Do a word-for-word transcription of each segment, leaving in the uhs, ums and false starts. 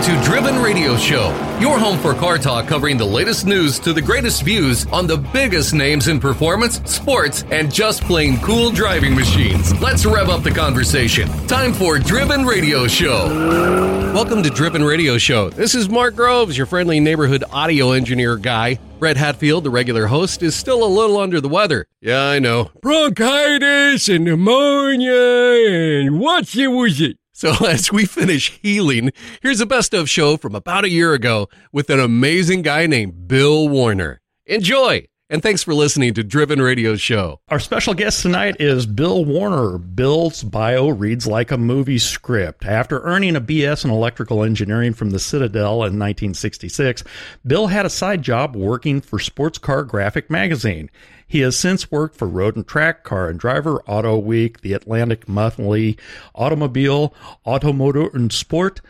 Welcome to Driven Radio Show, your home for car talk covering the latest news to the greatest views on the biggest names in performance, sports, and just plain cool driving machines. Let's rev up the conversation. Time for Driven Radio Show. Welcome to Driven Radio Show. This is Mark Groves, your friendly neighborhood audio engineer guy. Brett Hatfield, the regular host, is still a little under the weather. Yeah, I know. Bronchitis and pneumonia and what's it was it? So as we finish healing, here's a best of show from about a year ago with an amazing guy named Bill Warner. Enjoy, and thanks for listening to Driven Radio Show. Our special guest tonight is Bill Warner. Bill's bio reads like a movie script. After earning a B S in electrical engineering from the Citadel in nineteen sixty-six, Bill had a side job working for Sports Car Graphic Magazine. He has since worked for Road and Track, Car and Driver, Auto Week, The Atlantic Monthly, Automobile, Auto Motor and Sport,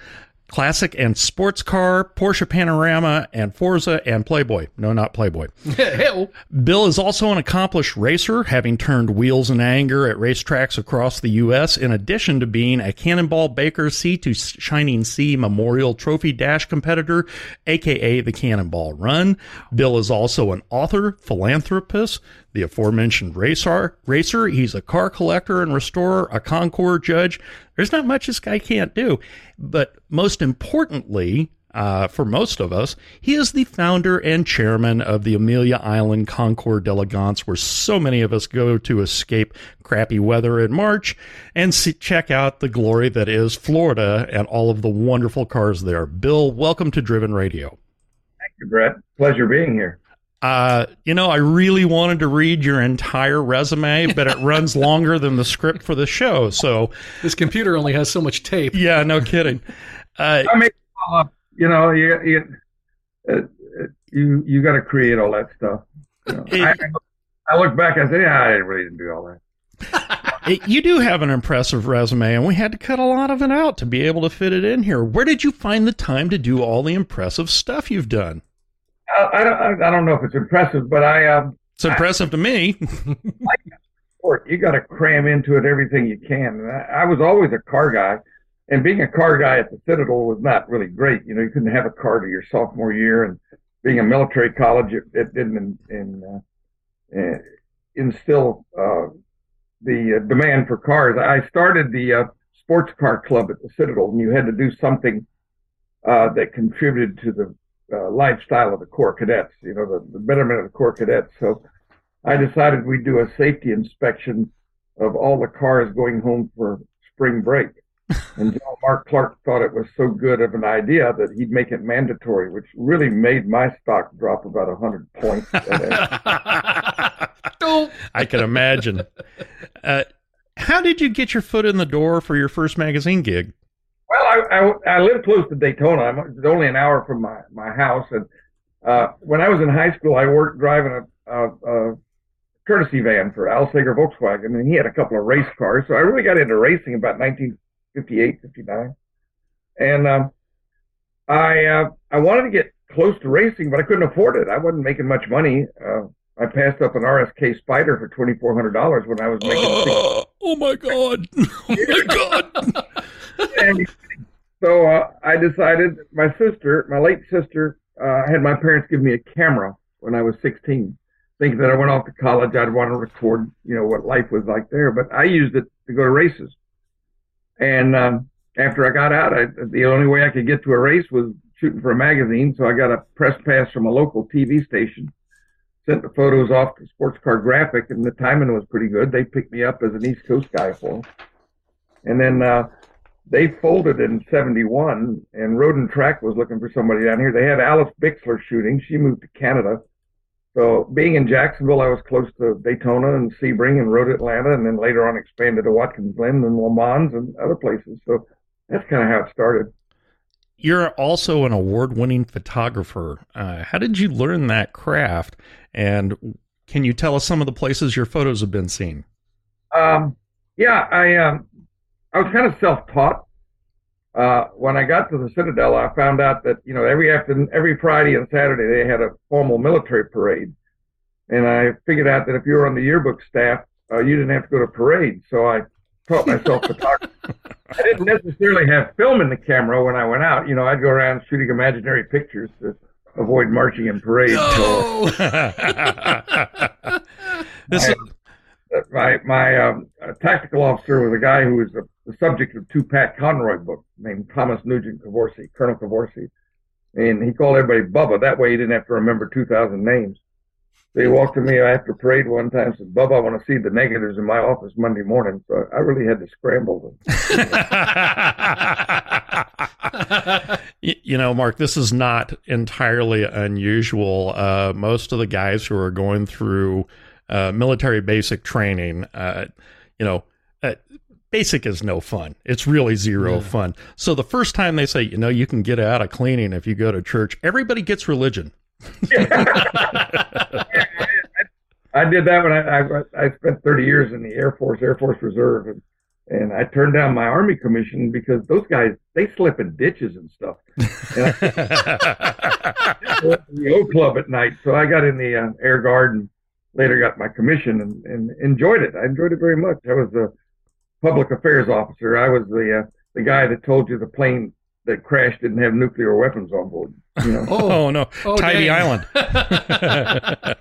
Classic and Sports Car, Porsche Panorama, and Forza, and Playboy. No, not Playboy. Bill is also an accomplished racer, having turned wheels in anger at racetracks across the U S, in addition to being a Cannonball Baker Sea to Shining Sea Memorial Trophy Dash competitor, a k a the Cannonball Run. Bill is also an author, philanthropist, the aforementioned racer, racer. He's a car collector and restorer, a concours judge. There's not much this guy can't do. But most importantly, uh, for most of us, he is the founder and chairman of the Amelia Island Concours d'Elegance, where so many of us go to escape crappy weather in March and see, check out the glory that is Florida and all of the wonderful cars there. Bill, welcome to Driven Radio. Thank you, Brett. Pleasure being here. Uh, you know, I really wanted to read your entire resume, but it runs longer than the script for the show. So this computer only has so much tape. Yeah, no kidding. Uh, I mean, uh, you know, you you uh, you, you got to create all that stuff. You know, it, I, I look back and say, yeah, I didn't really do all that. It, you do have an impressive resume, and we had to cut a lot of it out to be able to fit it in here. Where did you find the time to do all the impressive stuff you've done? I don't. I don't know if it's impressive, but I. Um, it's impressive I, to me. You got to cram into it everything you can. And I, I was always a car guy, and being a car guy at the Citadel was not really great. You know, you couldn't have a car to your sophomore year, and being a military college, it, it didn't in, in, uh, instill uh, the uh, demand for cars. I started the uh, sports car club at the Citadel, and you had to do something uh, that contributed to the Uh, lifestyle of the Corps Cadets, you know, the, the betterment of the Corps Cadets. So I decided we'd do a safety inspection of all the cars going home for spring break. And General Mark Clark thought it was so good of an idea that he'd make it mandatory, which really made my stock drop about one hundred points. I can imagine. Uh, how did you get your foot in the door for your first magazine gig? Well, I, I, I live close to Daytona. I'm, it's only an hour from my, my house. And uh, when I was in high school, I worked driving a, a, a courtesy van for Al Sager Volkswagen, and he had a couple of race cars. So I really got into racing about nineteen fifty-eight, fifty-nine. And um, I uh, I wanted to get close to racing, but I couldn't afford it. I wasn't making much money. Uh, I passed up an R S K Spider for twenty-four hundred dollars when I was making uh, Oh, my God. Oh, my God. And so uh, I decided my sister, my late sister, uh, had my parents give me a camera when I was sixteen, thinking that I went off to college, I'd want to record, you know, what life was like there. But I used it to go to races. And um, after I got out, I, the only way I could get to a race was shooting for a magazine. So I got a press pass from a local T V station, sent the photos off to Sports Car Graphic, and the timing was pretty good. They picked me up as an East Coast guy for them. And then uh, they folded in seventy-one, and Road and Track was looking for somebody down here. They had Alice Bixler shooting. She moved to Canada. So being in Jacksonville, I was close to Daytona and Sebring and Road Atlanta, and then later on expanded to Watkins Glen and Le Mans and other places. So that's kind of how it started. You're also an award-winning photographer. Uh, how did you learn that craft? And can you tell us some of the places your photos have been seen? Um, yeah, I... Um, I was kind of self-taught. Uh, when I got to the Citadel, I found out that, you know, every afternoon, every Friday and Saturday, they had a formal military parade. And I figured out that if you were on the yearbook staff, uh, you didn't have to go to parade. So I taught myself photography. I I didn't necessarily have film in the camera when I went out. You know, I'd go around shooting imaginary pictures to avoid marching in parades. No! this I, is... My, my um, tactical officer was a guy who was a, the subject of two Pat Conroy books named Thomas Nugent Cavorsi, Colonel Cavorsi. And he called everybody Bubba. That way he didn't have to remember two thousand names. They walked to me after parade one time and said, Bubba, I want to see the negatives in my office Monday morning. So I really had to scramble them. You know, Mark, this is not entirely unusual. Uh, most of the guys who are going through uh, military basic training, uh, you know, uh, basic is no fun. It's really zero yeah. fun. So the first time they say, you know, you can get out of cleaning if you go to church, everybody gets religion. yeah, I, I did that when I, I I spent thirty years in the Air Force, Air Force Reserve, and, and I turned down my Army commission because those guys, they slip in ditches and stuff. And I, I went to the O Club at night, so I got in the uh, Air Guard and later got my commission and, and enjoyed it. I enjoyed it very much. I was the public affairs officer. I was the uh, the guy that told you the plane that crash didn't have nuclear weapons on board. You know? oh, oh, no. Oh, Tybee dang. Island. oh, yeah,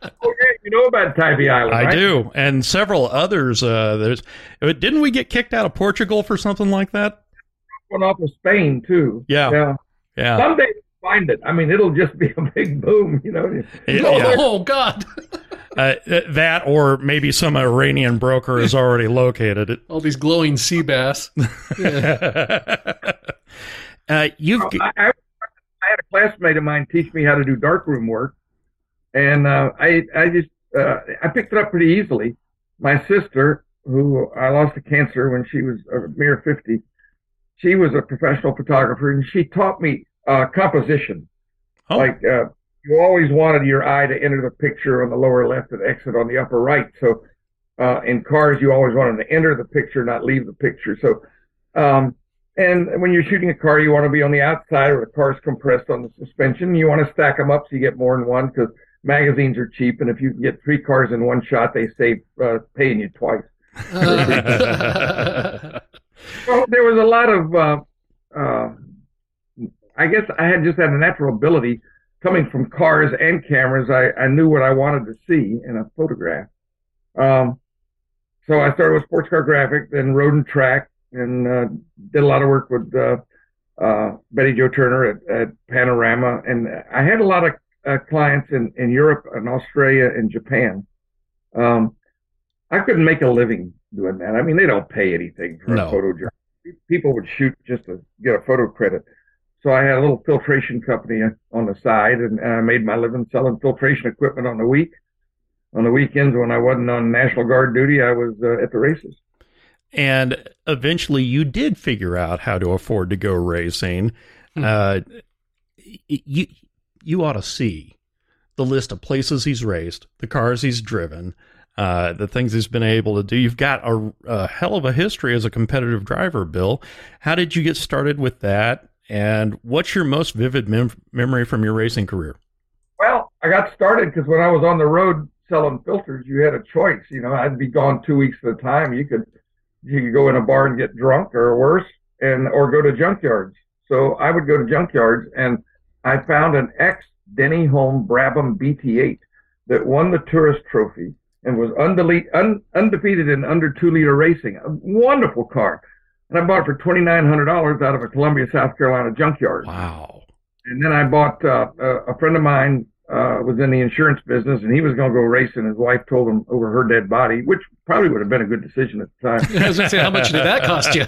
you know about Tybee Island, I right? do, and several others. Uh, there's, didn't we get kicked out of Portugal for something like that? One off of Spain, too. Yeah. yeah. yeah. Someday we'll find it. I mean, it'll just be a big boom, you know. It, oh, yeah. oh, God. uh, that or maybe some Iranian broker has already located it. All these glowing sea bass. Yeah. Uh, you've... I, I, I had a classmate of mine teach me how to do darkroom work, and uh, I I just uh, I picked it up pretty easily. My sister, who I lost to cancer when she was a mere fifty, she was a professional photographer, and she taught me uh, composition. Oh. Like uh, you always wanted your eye to enter the picture on the lower left and exit on the upper right. So uh, in cars, you always wanted to enter the picture, not leave the picture. So. Um, And when you're shooting a car, you want to be on the outside or the car's compressed on the suspension. You want to stack them up so you get more than one because magazines are cheap. And if you can get three cars in one shot, they save uh, paying you twice. So there was a lot of, uh, uh, I guess I had just had a natural ability coming from cars and cameras. I, I knew what I wanted to see in a photograph. Um, so I started with Sports Car Graphic, then Road and Track. And uh, did a lot of work with uh, uh, Betty Jo Turner at, at Panorama. And I had a lot of uh, clients in, in Europe and Australia and Japan. Um, I couldn't make a living doing that. I mean, they don't pay anything for no. a photo job. People would shoot just to get a photo credit. So I had a little filtration company on the side, and I made my living selling filtration equipment on the week. On the weekends when I wasn't on National Guard duty, I was uh, at the races. And eventually you did figure out how to afford to go racing. Hmm. Uh, you you ought to see the list of places he's raced, the cars he's driven, uh, the things he's been able to do. You've got a, a hell of a history as a competitive driver, Bill. How did you get started with that? And what's your most vivid mem- memory from your racing career? Well, I got started because when I was on the road selling filters, you had a choice. You know, I'd be gone two weeks at a time. You could... You could go in a bar and get drunk or worse, and or go to junkyards. So I would go to junkyards, and I found an ex-Denny Hulme Brabham B T eight that won the Tourist Trophy and was undelete, un, undefeated in under two-liter racing. A wonderful car. And I bought it for twenty-nine hundred dollars out of a Columbia, South Carolina junkyard. Wow. And then I bought uh, a, a friend of mine uh, was in the insurance business, and he was going to go racing. His wife told him over her dead body, which probably would have been a good decision at the time. I was going to say, how much did that cost you?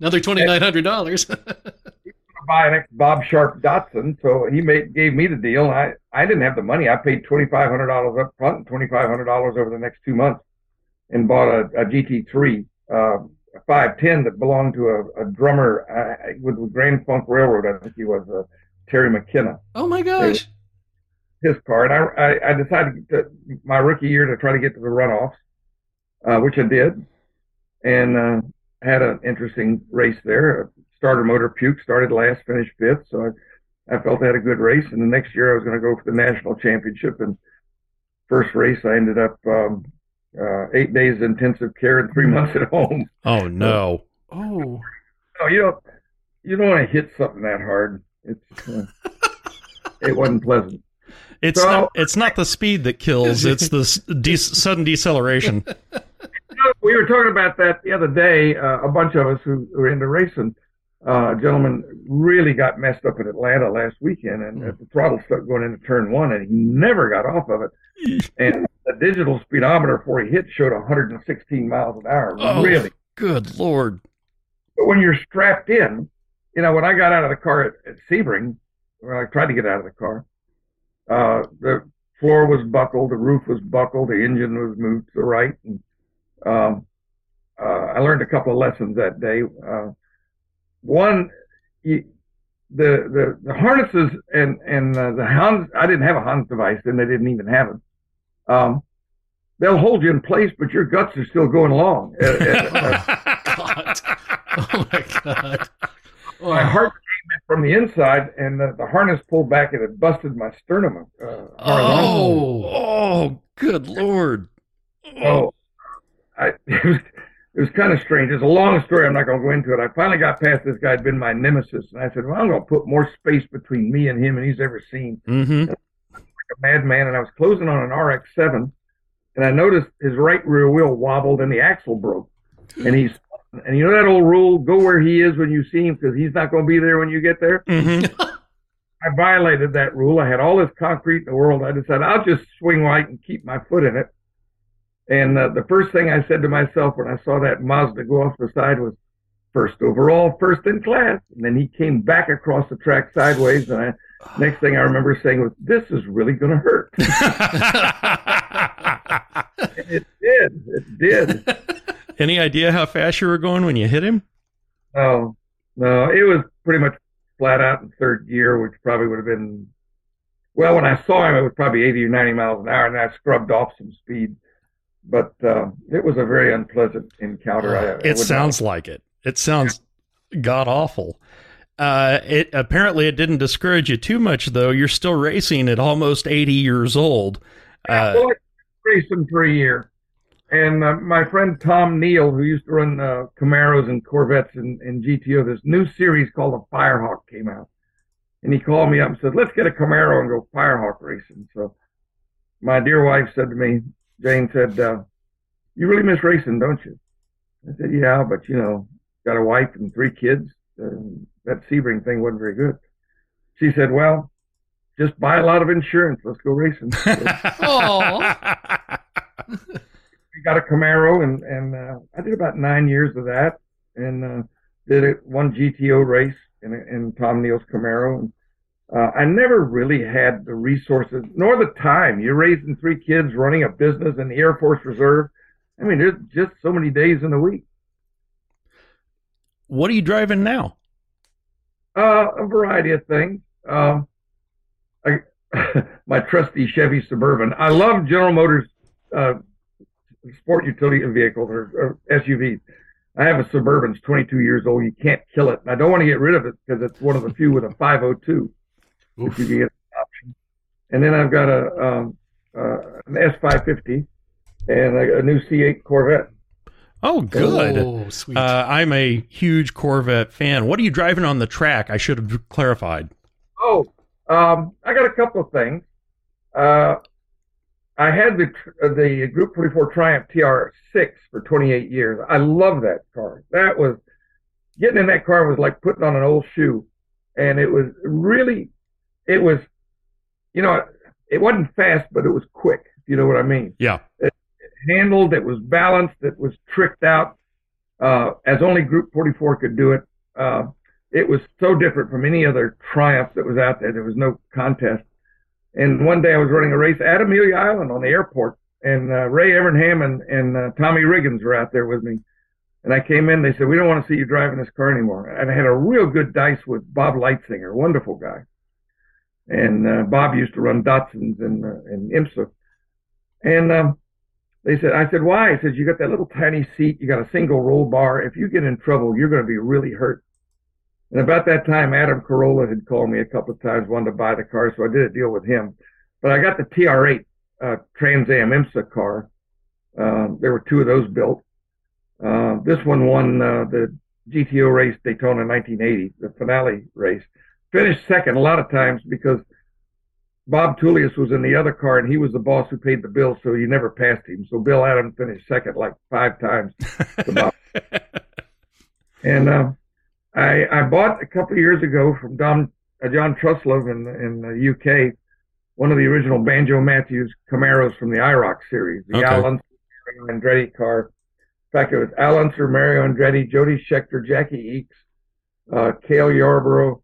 Another twenty-nine hundred dollars. He was going to buy an ex-Bob Sharp Datsun, so he made, gave me the deal. I, I didn't have the money. I paid twenty-five hundred dollars up front and twenty-five hundred dollars over the next two months and bought a, a G T three, uh, a five ten that belonged to a, a drummer uh, with the Grand Funk Railroad. I think he was uh, Terry McKenna. Oh, my gosh. His car. And I, I, I decided to, my rookie year to try to get to the runoffs, uh, which I did, and uh, had an interesting race there. Starter motor puke, started last, finished fifth. So I, I felt I had a good race. And the next year I was going to go for the national championship. And first race, I ended up um, uh, eight days intensive care and three months at home. Oh, no. Oh. know, you don't you don't want to hit something that hard. It's uh, it wasn't pleasant. It's so, not it's not the speed that kills. It's the de- sudden deceleration. We were talking about that the other day. Uh, a bunch of us who were into racing. Uh, a gentleman really got messed up in Atlanta last weekend, and mm. the throttle stuck going into turn one, and he never got off of it. And the digital speedometer before he hit showed one hundred sixteen miles an hour. Oh, really? Good Lord. But when you're strapped in, you know, when I got out of the car at, at Sebring, when I tried to get out of the car, uh, the floor was buckled, the roof was buckled, the engine was moved to the right. And, um, uh, I learned a couple of lessons that day. Uh, One, you, the, the the harnesses and and uh, the Hans. I didn't have a Hans device, and they didn't even have it. Um, they'll hold you in place, but your guts are still going along. Uh, uh, God. Oh my God! Oh. My heart came in from the inside, and the, the harness pulled back, and it busted my sternum. Uh, oh, oh, good Lord! Oh, I. It was kind of strange. It's a long story. I'm not going to go into it. I finally got past this guy. Had been my nemesis. And I said, well, I'm going to put more space between me and him than he's ever seen. Mm-hmm. Like a madman. And I was closing on an R X seven. And I noticed his right rear wheel wobbled and the axle broke. And he's, and you know that old rule, go where he is when you see him because he's not going to be there when you get there? Mm-hmm. I violated that rule. I had all this concrete in the world. I decided I'll just swing right and keep my foot in it. And uh, the first thing I said to myself when I saw that Mazda go off the side was, first overall, first in class. And then he came back across the track sideways, and I, next thing I remember saying was, this is really going to hurt. It did. It did. Any idea how fast you were going when you hit him? Oh, no. It was pretty much flat out in third gear, which probably would have been, well, when I saw him, it was probably eighty or ninety miles an hour, and I scrubbed off some speed. But uh, it was a very unpleasant encounter. I, it I sounds know. like it. It sounds yeah. god-awful. Uh, it, apparently, it didn't discourage you too much, though. You're still racing at almost eighty years old. Yeah, uh, well, I've been racing for a year. And uh, my friend Tom Neal, who used to run uh, Camaros and Corvettes in, in G T O, this new series called the Firehawk came out. And he called me up and said, let's get a Camaro and go Firehawk racing. So my dear wife said to me, Jane said, uh, you really miss racing, don't you? I said, yeah, but, you know, got a wife and three kids. And that Sebring thing wasn't very good. She said, well, just buy a lot of insurance. Let's go racing. Oh, we got a Camaro, and, and uh, I did about nine years of that, and uh, did it one G T O race in, in Tom Neal's Camaro. And Uh, I never really had the resources nor the time. You're raising three kids, running a business in the Air Force Reserve. I mean, there's just so many days in the week. What are you driving now? Uh, a variety of things. Uh, I, my trusty Chevy Suburban. I love General Motors uh, sport utility vehicles or, or S U Vs. I have a Suburban. It's twenty-two years old. You can't kill it. And I don't want to get rid of it because it's one of the few with a five oh two. If you can get an option. And then I've got a um, uh, an S five fifty and a, a new C eight Corvette. Oh, good. Oh, sweet. Uh, I'm a huge Corvette fan. What are you driving on the track? I should have clarified. Oh, um, I got a couple of things. Uh, I had the the Group forty-four Triumph T R six for twenty-eight years. I love that car. That was getting in that car was like putting on an old shoe, and it was really. It was, you know, it wasn't fast, but it was quick. You know what I mean? Yeah. It, it handled, it was balanced, it was tricked out, uh, as only Group forty-four could do it. Uh, it was so different from any other Triumph that was out there. There was no contest. And one day I was running a race at Amelia Island on the airport, and uh, Ray Evernham and, and uh, Tommy Riggins were out there with me. And I came in, they said, we don't want to see you driving this car anymore. And I had a real good dice with Bob Leitzinger, wonderful guy. And uh, Bob used to run Datsuns in, uh, in IMSA. And um, they said, I said, why? He said, you got that little tiny seat. You got a single roll bar. If you get in trouble, you're going to be really hurt. And about that time, Adam Carolla had called me a couple of times, wanted to buy the car, so I did a deal with him. But I got the T R eight uh, Trans Am IMSA car. Uh, there were two of those built. Uh, this one won uh, the G T O race, Daytona nineteen eighty, the finale race. Finished second a lot of times because Bob Tullius was in the other car, and he was the boss who paid the bill, so you never passed him. So Bill Adam finished second like five times to Bob. And uh, I, I bought a couple of years ago from Dom, uh, John Truslove in, in the U K, one of the original Banjo Matthews Camaros from the I ROC series, the okay. Al Unser, Mario Andretti car. In fact, it was Al Unser, Mario Andretti, Jody Scheckter, Jackie Eakes, uh, Cale Yarborough,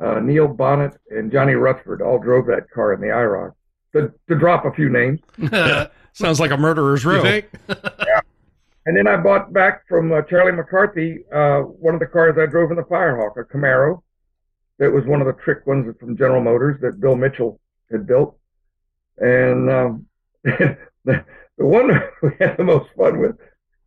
Uh, Neil Bonnet and Johnny Rutherford all drove that car in the I ROC. To, to drop a few names. Sounds like a murderer's row. Yeah. And then I bought back from uh, Charlie McCarthy uh, one of the cars I drove in the Firehawk, a Camaro. That was one of the trick ones from General Motors that Bill Mitchell had built. And um, the one we had the most fun with,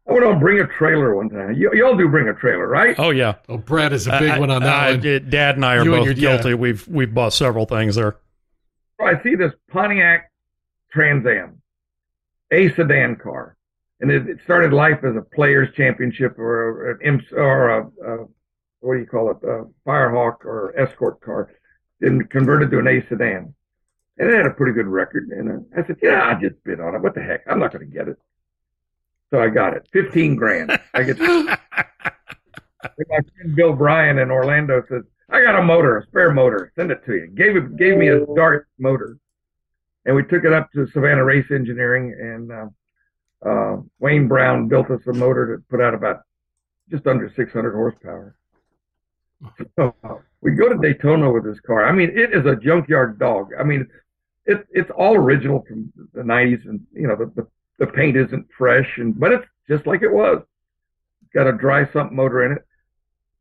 I went on Bring a Trailer one time. You, you all do Bring a Trailer, right? Oh, yeah. Oh, Brad is a big I, one on that I, one. I, Dad and I are you both your, guilty. Yeah. We've we've bought several things there. I see this Pontiac Trans Am, a sedan car. And it, it started life as a Players' Championship or an IMSA or a, a, what do you call it, a Firehawk or Escort car. Then converted to an a sedan. And it had a pretty good record. And I said, yeah, I just bid on it. What the heck? I'm not going to get it. So I got it, fifteen grand. I get. My friend Bill Bryan in Orlando says, "I got a motor, a spare motor. Send it to you." Gave it, gave me a Dart motor, and we took it up to Savannah Race Engineering, and uh, uh, Wayne Brown built us a motor to put out about just under six hundred horsepower. So we go to Daytona with this car. I mean, it is a junkyard dog. I mean, it's it's all original from the nineties, and you know the. the The paint isn't fresh, and but it's just like it was. It's got a dry sump motor in it.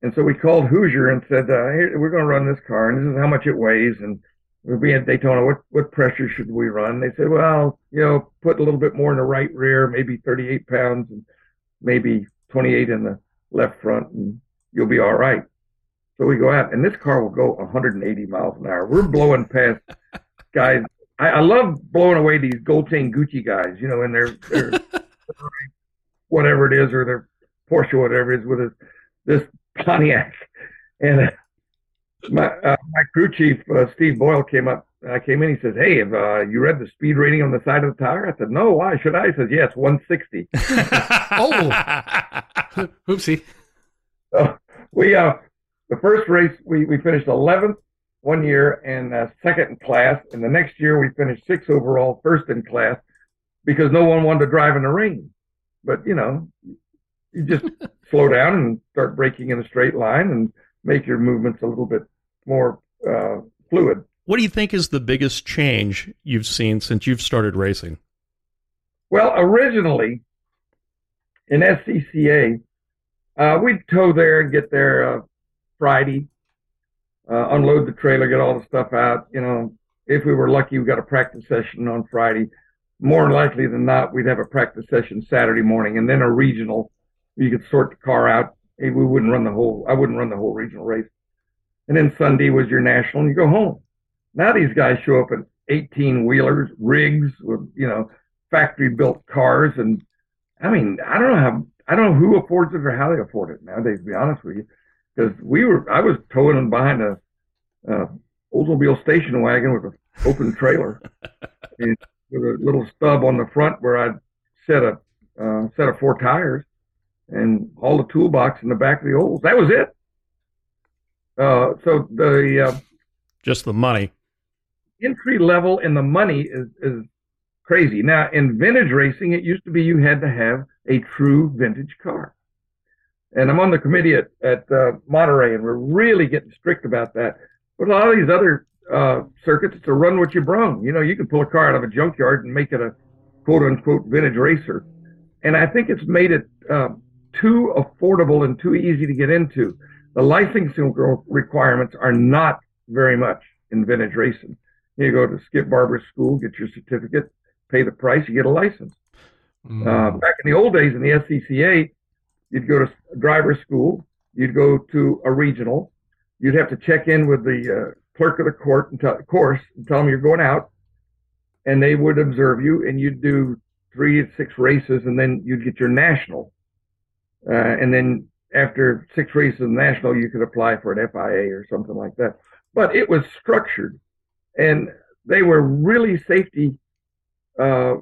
And so we called Hoosier and said, uh, hey, we're going to run this car, and this is how much it weighs, and we'll be at Daytona. What, what pressure should we run? They said, well, you know, put a little bit more in the right rear, maybe thirty-eight pounds, and maybe twenty-eight in the left front, and you'll be all right. So we go out, and this car will go one hundred eighty miles an hour. We're blowing past guys. I love blowing away these gold chain Gucci guys, you know, in their, their whatever it is, or their Porsche, whatever it is, with this, this Pontiac. And my uh, my crew chief, uh, Steve Boyle, came up. I came in. He says, "Hey, have uh, you read the speed rating on the side of the tire?" I said, "No, why should I?" He says, "Yeah, it's one sixty." Oh, oopsie. So we uh, the first race we we finished eleventh. One year and uh, second in class, and the next year we finished sixth overall, first in class, because no one wanted to drive in the rain. But you know, you just slow down and start braking in a straight line and make your movements a little bit more uh, fluid. What do you think is the biggest change you've seen since you've started racing? Well, originally in S C C A, uh, we'd tow there and get there uh, Friday. Uh, unload the trailer, get all the stuff out. You know, if we were lucky, we got a practice session on Friday. More likely than not, we'd have a practice session Saturday morning, and then a regional. You could sort the car out. We wouldn't run the whole. I wouldn't run the whole regional race. And then Sunday was your national, and you go home. Now these guys show up in eighteen wheelers, rigs with you know factory built cars, and I mean, I don't know how. I don't know who affords it or how they afford it nowadays. To be honest with you. Because we were, I was towing them behind a uh, Oldsmobile station wagon with an open trailer, and with a little stub on the front where I'd set a uh, set of four tires, and all the toolbox in the back of the Olds. That was it. Uh, so the uh, just the money entry level and the money is is crazy now. In vintage racing, it used to be you had to have a true vintage car. And I'm on the committee at, at uh, Monterey, and we're really getting strict about that. But a lot of these other uh, circuits, it's a run what you brung. You know, you can pull a car out of a junkyard and make it a quote-unquote vintage racer. And I think it's made it uh, too affordable and too easy to get into. The licensing requirements are not very much in vintage racing. You go to Skip Barber's school, get your certificate, pay the price, you get a license. Mm. Uh, back in the old days in the S C C A, you'd go to driver's school, you'd go to a regional, you'd have to check in with the uh, clerk of the court and t- course and tell them you're going out, and they would observe you, and you'd do three to six races, and then you'd get your national. Uh, and then after six races in the National, you could apply for an F I A or something like that. But it was structured, and they were really safety uh,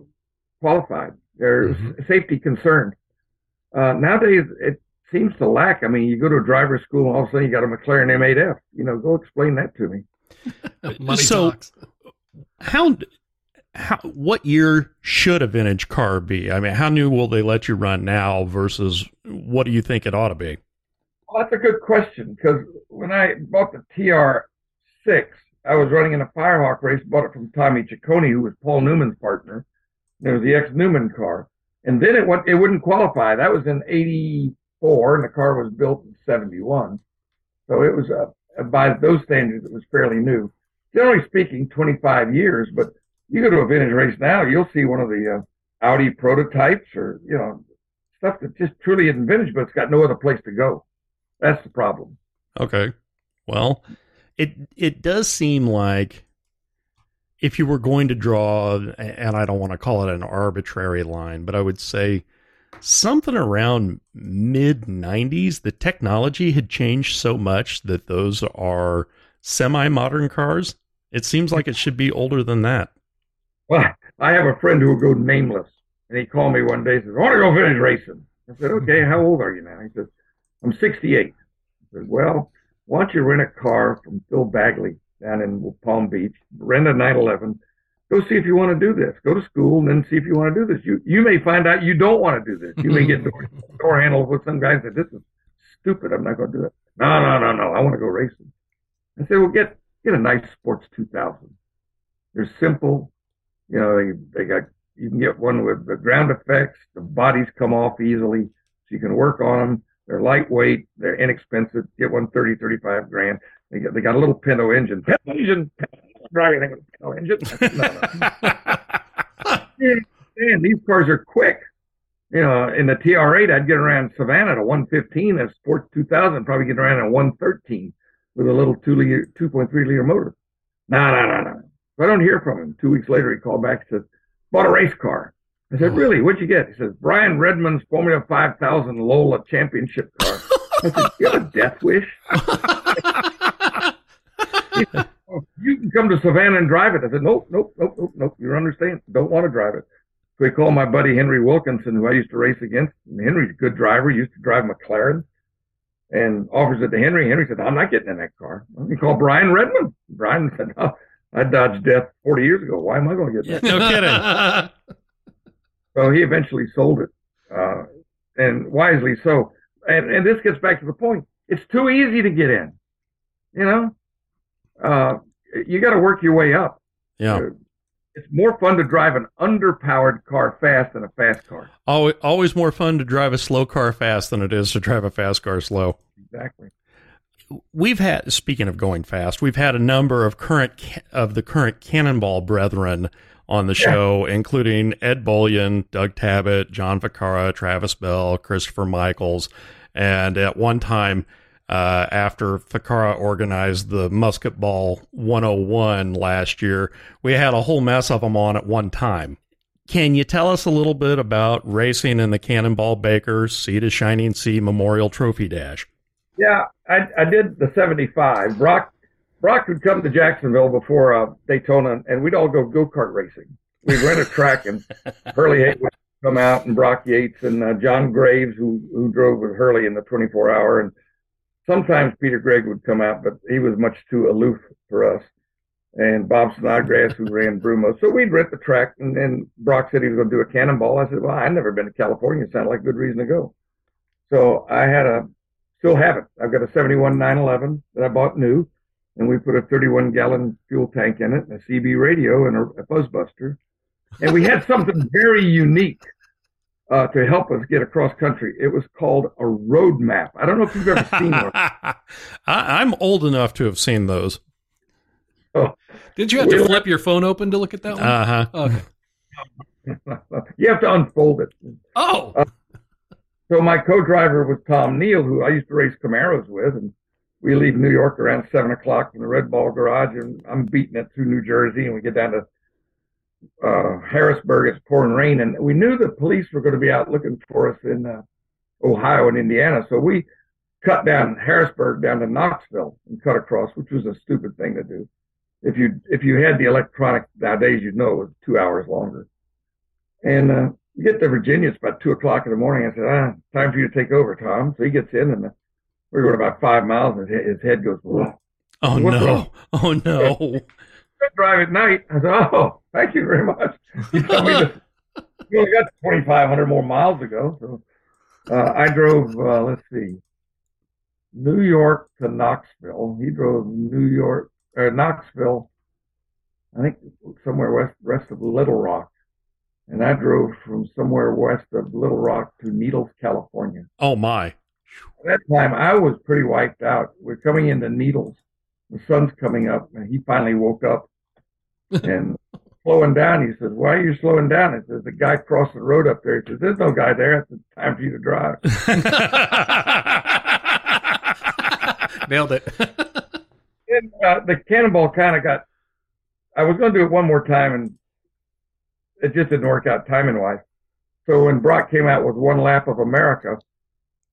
qualified or mm-hmm. safety concerned. Uh, nowadays, it seems to lack. I mean, you go to a driver's school, and all of a sudden you got a McLaren M eight F. You know, go explain that to me. Money so, talks. how, how, what year should a vintage car be? I mean, how new will they let you run now versus what do you think it ought to be? Well, that's a good question, because when I bought the T R six, I was running in a Firehawk race, bought it from Tommy Ciccone, who was Paul Newman's partner. It was the ex-Newman car. And then it went, it wouldn't qualify. That was in eighty-four, and the car was built in seventy-one. So it was, uh, by those standards, it was fairly new. Generally speaking, twenty-five years, but you go to a vintage race now, you'll see one of the uh, Audi prototypes or, you know, stuff that just truly isn't vintage, but it's got no other place to go. That's the problem. Okay. Well, it it does seem like if you were going to draw, and I don't want to call it an arbitrary line, but I would say something around mid nineties, the technology had changed so much that those are semi-modern cars. It seems like it should be older than that. Well, I have a friend who will go nameless, and he called me one day and says, I want to go vintage racing. I said, okay, how old are you now? He says, I'm sixty-eight. I said, well, why don't you rent a car from Phil Bagley down in Palm Beach, rent a nine eleven, go see if you want to do this. Go to school and then see if you want to do this. You you may find out you don't want to do this. You may get door, door handled with some guy and say, this is stupid. I'm not going to do it. No, no, no, no. I want to go racing. I said, well, get get a nice Sports two thousand. They're simple. You know, they, they got, you can get one with the ground effects. The bodies come off easily, so you can work on them. They're lightweight. They're inexpensive. Get one thirty, thirty-five grand. They got, they got a little Pinto engine. Pinto engine. Driving a Pinto engine. No, no. And these cars are quick. You know, in the T R eight, I'd get around Savannah to one fifteen. A Sport two thousand, probably get around at one thirteen with a little two liter, two point three liter motor. No, no, no, no. So I don't hear from him. Two weeks later, he called back and said, bought a race car. I said, really? What'd you get? He says, Brian Redmond's Formula five thousand Lola Championship car. I said, you have a death wish? He said, oh, you can come to Savannah and drive it. I said, nope, nope, nope, nope, nope. You don't understand. Don't want to drive it. So he called my buddy Henry Wilkinson, who I used to race against. And Henry's a good driver. He used to drive McLaren. And offers it to Henry. Henry said, I'm not getting in that car. He called Brian Redmond. Brian said, oh, I dodged death forty years ago. Why am I going to get that? Yeah, no kidding. So he eventually sold it, uh, and wisely so. And, and this gets back to the point. It's too easy to get in, you know? Uh, you got to work your way up. Yeah. It's more fun to drive an underpowered car fast than a fast car. Always, always more fun to drive a slow car fast than it is to drive a fast car slow. Exactly. We've had, speaking of going fast, we've had a number of current of the current Cannonball brethren on the show, yeah, including Ed Bullion, Doug Tabbitt, John Vaccaro, Travis Bell, Christopher Michaels. And at one time, uh, after Vaccaro organized the Musket Ball one oh one last year, we had a whole mess of them on at one time. Can you tell us a little bit about racing in the Cannonball Baker Sea to Shining Sea Memorial Trophy Dash? Yeah, I, I did the seventy-five. Brock Brock would come to Jacksonville before uh, Daytona, and we'd all go go-kart racing. We'd rent a track, and Hurley Hayes would come out, and Brock Yates, and uh, John Graves, who who drove with Hurley in the twenty-four hour. And sometimes Peter Gregg would come out, but he was much too aloof for us. And Bob Snodgrass, who ran Brumo. So we'd rent the track, and then Brock said he was going to do a Cannonball. I said, well, I've never been to California. It sounded like a good reason to go. So I had a, still have it. I've got a seventy-one nine eleven that I bought new. And we put a thirty-one gallon fuel tank in it, and a C B radio, and a, a Buzzbuster. And we had something very unique uh, to help us get across country. It was called a road map. I don't know if you've ever seen one. I, I'm old enough to have seen those. Oh, did you have to flip your phone open to look at that one? Uh-huh. Okay. You have to unfold it. Oh. Uh, so my co-driver was Tom Neal, who I used to race Camaros with, and we leave New York around seven o'clock from the Red Ball Garage, and I'm beating it through New Jersey, and we get down to uh, Harrisburg. It's pouring rain, and we knew the police were going to be out looking for us in uh, Ohio and Indiana, so we cut down Harrisburg down to Knoxville and cut across, which was a stupid thing to do. If you if you had the electronic nowadays, you'd know it was two hours longer. And uh, we get to Virginia, it's about two o'clock in the morning. I said, ah, time for you to take over, Tom. So he gets in, and we're going about five miles, and his head goes, whoa. Oh, no. Wrong? Oh, no. I said, drive at night. I said, oh, thank you very much. You told me that you only got twenty-five hundred more miles to go. So uh, I drove, uh, let's see, New York to Knoxville. He drove New York. Uh, Knoxville, I think somewhere west west of Little Rock, and I drove from somewhere west of Little Rock to Needles, California. Oh my! At that time, I was pretty wiped out. We're coming into Needles, the sun's coming up, and he finally woke up and slowing down. He says, "Why are you slowing down?" I says, "The guy crossed the road up there." He says, "There's no guy there. It's time for you to drive." Nailed it. And, uh, the Cannonball kind of got, I was going to do it one more time, and it just didn't work out timing-wise. So when Brock came out with One Lap of America,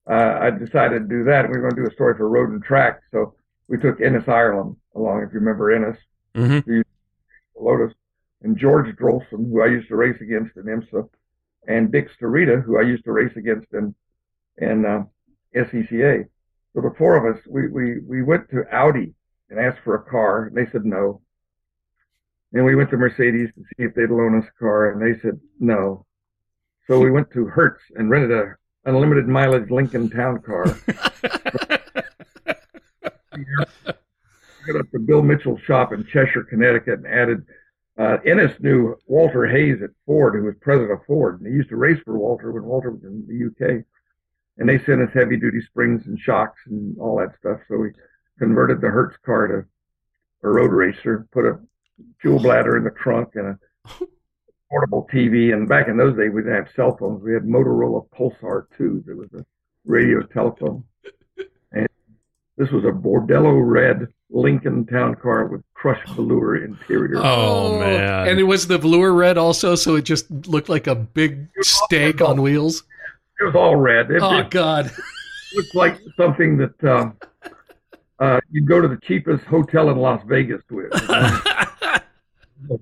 uh, I decided to do that, and we were going to do a story for Road and Track. So we took Ennis Ireland along, if you remember Ennis, mm-hmm. the Lotus, and George Drolson, who I used to race against in IMSA, and Dick Starita, who I used to race against in, in uh, S E C A. So the four of us, we, we, we went to Audi and asked for a car, and they said no. Then we went to Mercedes to see if they'd loan us a car, and they said no. So we went to Hertz and rented a unlimited mileage Lincoln Town Car. We got up to Bill Mitchell's shop in Cheshire, Connecticut, and added, uh, Ennis knew Walter Hayes at Ford, who was president of Ford, and he used to race for Walter when Walter was in the U K. And they sent us heavy-duty springs and shocks and all that stuff, so we converted the Hertz car to a road racer, put a fuel bladder in the trunk and a portable T V. And back in those days, we didn't have cell phones. We had Motorola Pulsar twos. It was a radio telephone. And this was a Bordello red Lincoln Town Car with crushed velour interior. Oh, man. And it was the velour red also, so it just looked like a big steak on wheels? It was all red. It, oh, it, God. It looked like something that... Um, Uh, you'd go to the cheapest hotel in Las Vegas with.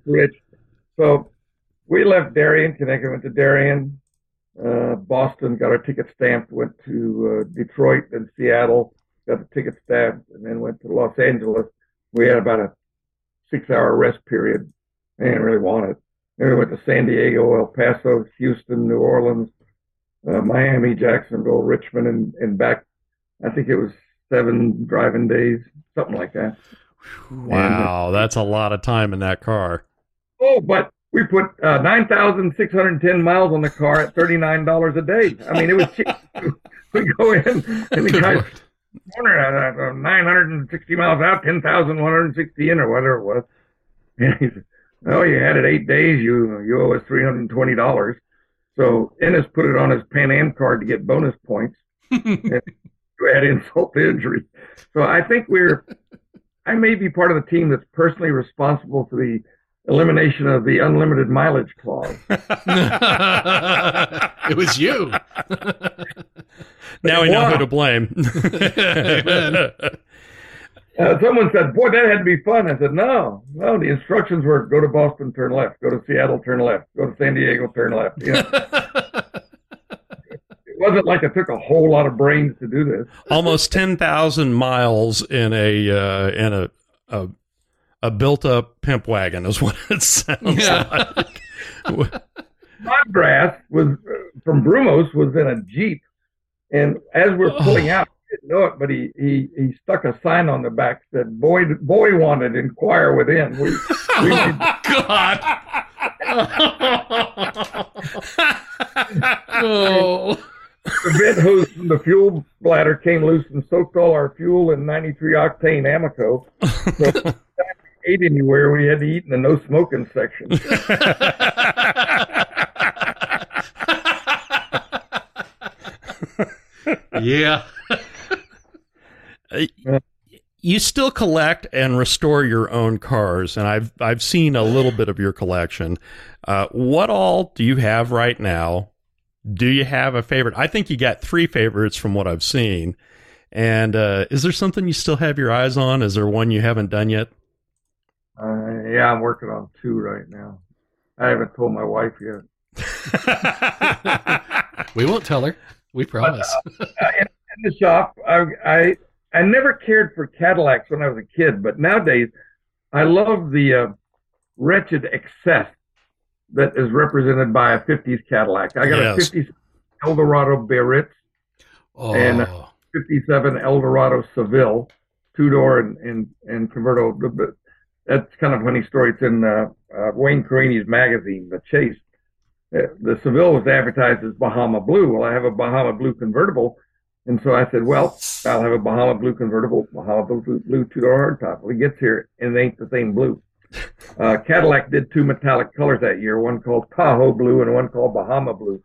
Rich. So we left Darien, Connecticut, went to Darien, uh, Boston, got our ticket stamped, went to uh, Detroit and Seattle, got the ticket stamped, and then went to Los Angeles. We had about a six-hour rest period. I didn't really want it. Then we went to San Diego, El Paso, Houston, New Orleans, uh, Miami, Jacksonville, Richmond, and, and back. I think it was seven driving days, something like that. Wow, and, uh, that's a lot of time in that car. Oh, but we put uh, nine thousand six hundred ten miles on the car at thirty-nine dollars a day. I mean, it was cheap. We go in and the guy's corner, uh, nine hundred sixty miles out, ten thousand one hundred sixty in, or whatever it was. And he said, oh, you had it eight days, you, you owe us three hundred twenty dollars. So Ennis put it on his Pan Am card to get bonus points. And, add insult to injury. So I think we're, I may be part of the team that's personally responsible for the elimination of the unlimited mileage clause. It was you. Now we know who to blame. uh, someone said, boy, that had to be fun. I said, no, no, the instructions were go to Boston, turn left, go to Seattle, turn left, go to San Diego, turn left. You know? It wasn't like it took a whole lot of brains to do this. Almost ten thousand miles in a uh, in a a, a built up pimp wagon is what it sounds yeah. like. Mudbrass was from Brumos was in a Jeep, and as we're pulling out, he didn't know it, but he he he stuck a sign on the back that said, "Boy, boy wanted, inquire within." We, we oh God. oh. The vent hose from the fuel bladder came loose and soaked all our fuel in ninety-three octane Amoco. So if we ate anywhere, we had to eat in the no smoking section. Yeah. uh, you still collect and restore your own cars, and I've I've seen a little bit of your collection. Uh, what all do you have right now? Do you have a favorite? I think you got three favorites from what I've seen. And uh, is there something you still have your eyes on? Is there one you haven't done yet? Uh, yeah, I'm working on two right now. I haven't told my wife yet. We won't tell her. We promise. But, uh, in, in the shop, I, I I never cared for Cadillacs when I was a kid, but nowadays I love the uh, wretched excess that is represented by a fifties Cadillac. I got yes. a fifties Eldorado Biarritz oh. and a fifty-seven Eldorado Seville, two-door and, and, and convertible. But that's kind of a funny story. It's in uh, uh, Wayne Carini's magazine, The Chase. Uh, the Seville was advertised as Bahama Blue. Well, I have a Bahama Blue convertible. And so I said, well, I'll have a Bahama Blue convertible, Bahama Blue, blue two-door hardtop. Well, he gets here, and it ain't the same blue. Uh, Cadillac did two metallic colors that year, one called Tahoe Blue and one called Bahama Blue.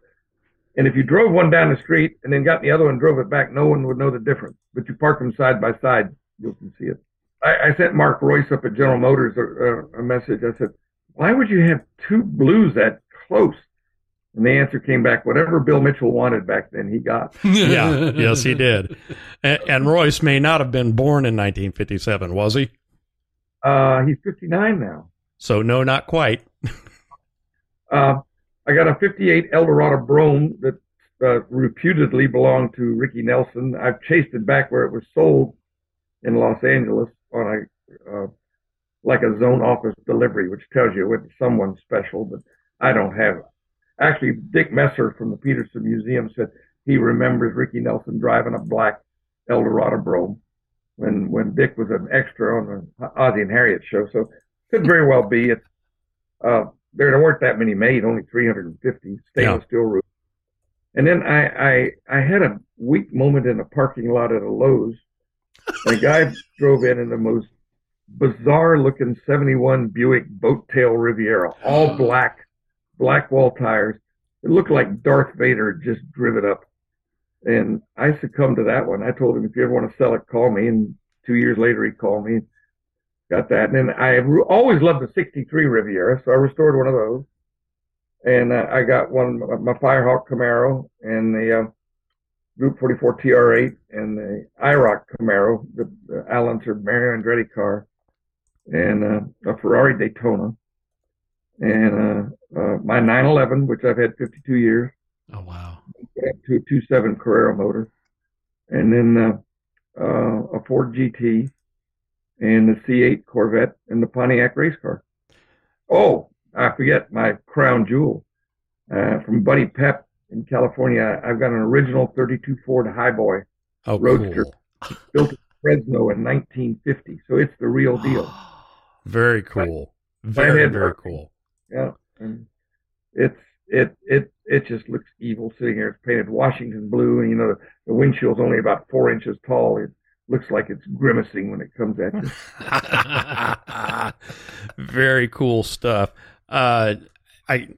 And if you drove one down the street and then got the other one and drove it back, no one would know the difference. But you park them side by side, you can see it. I, I sent Mark Royce up at General Motors a, a, a message. I said, why would you have two blues that close? And the answer came back, whatever Bill Mitchell wanted back then, he got. Yeah, yes, he did. And, and Royce may not have been born in nineteen fifty-seven, was he? Uh, he's fifty-nine now. So, no, not quite. uh, I got a fifty-eight Eldorado Brome that uh, reputedly belonged to Ricky Nelson. I've chased it back where it was sold in Los Angeles on a, uh, like a zone office delivery, which tells you it went to someone special, but I don't have it. Actually, Dick Messer from the Peterson Museum said he remembers Ricky Nelson driving a black Eldorado Brome when when Dick was an extra on the Ozzie and Harriet show. So could very well be. It's, uh, there weren't that many made, only three hundred fifty stainless yeah. steel roof. And then I, I I had a weak moment in a parking lot at a Lowe's. A guy drove in in the most bizarre-looking seventy-one Buick Boattail Riviera, all black. Black wall tires. It looked like Darth Vader had just driven up. And I succumbed to that one. I told him, if you ever want to sell it, call me. And two years later, he called me. Got that. And then I always loved the sixty-three Riviera, so I restored one of those. And uh, I got one, my Firehawk Camaro and the uh, Group forty-four T R eight and the I ROC Camaro, the, the Al Unser Mario Andretti car, and uh, a Ferrari Daytona. And uh, uh, my nine eleven, which I've had fifty-two years. Oh, wow. Two two seven Carrera motor. And then uh, uh, a Ford G T and the C eight Corvette and the Pontiac race car. Oh, I forget my crown jewel. Uh, from Buddy Pep in California, I've got an original thirty-two Ford Highboy oh, Roadster cool. built in Fresno in nineteen fifty. So it's the real deal. Very cool. Very, had, very cool. Yeah, and it's it it it just looks evil sitting here. It's painted Washington blue, and you know the, the windshield's only about four inches tall. It looks like it's grimacing when it comes at you. Very cool stuff. Uh, I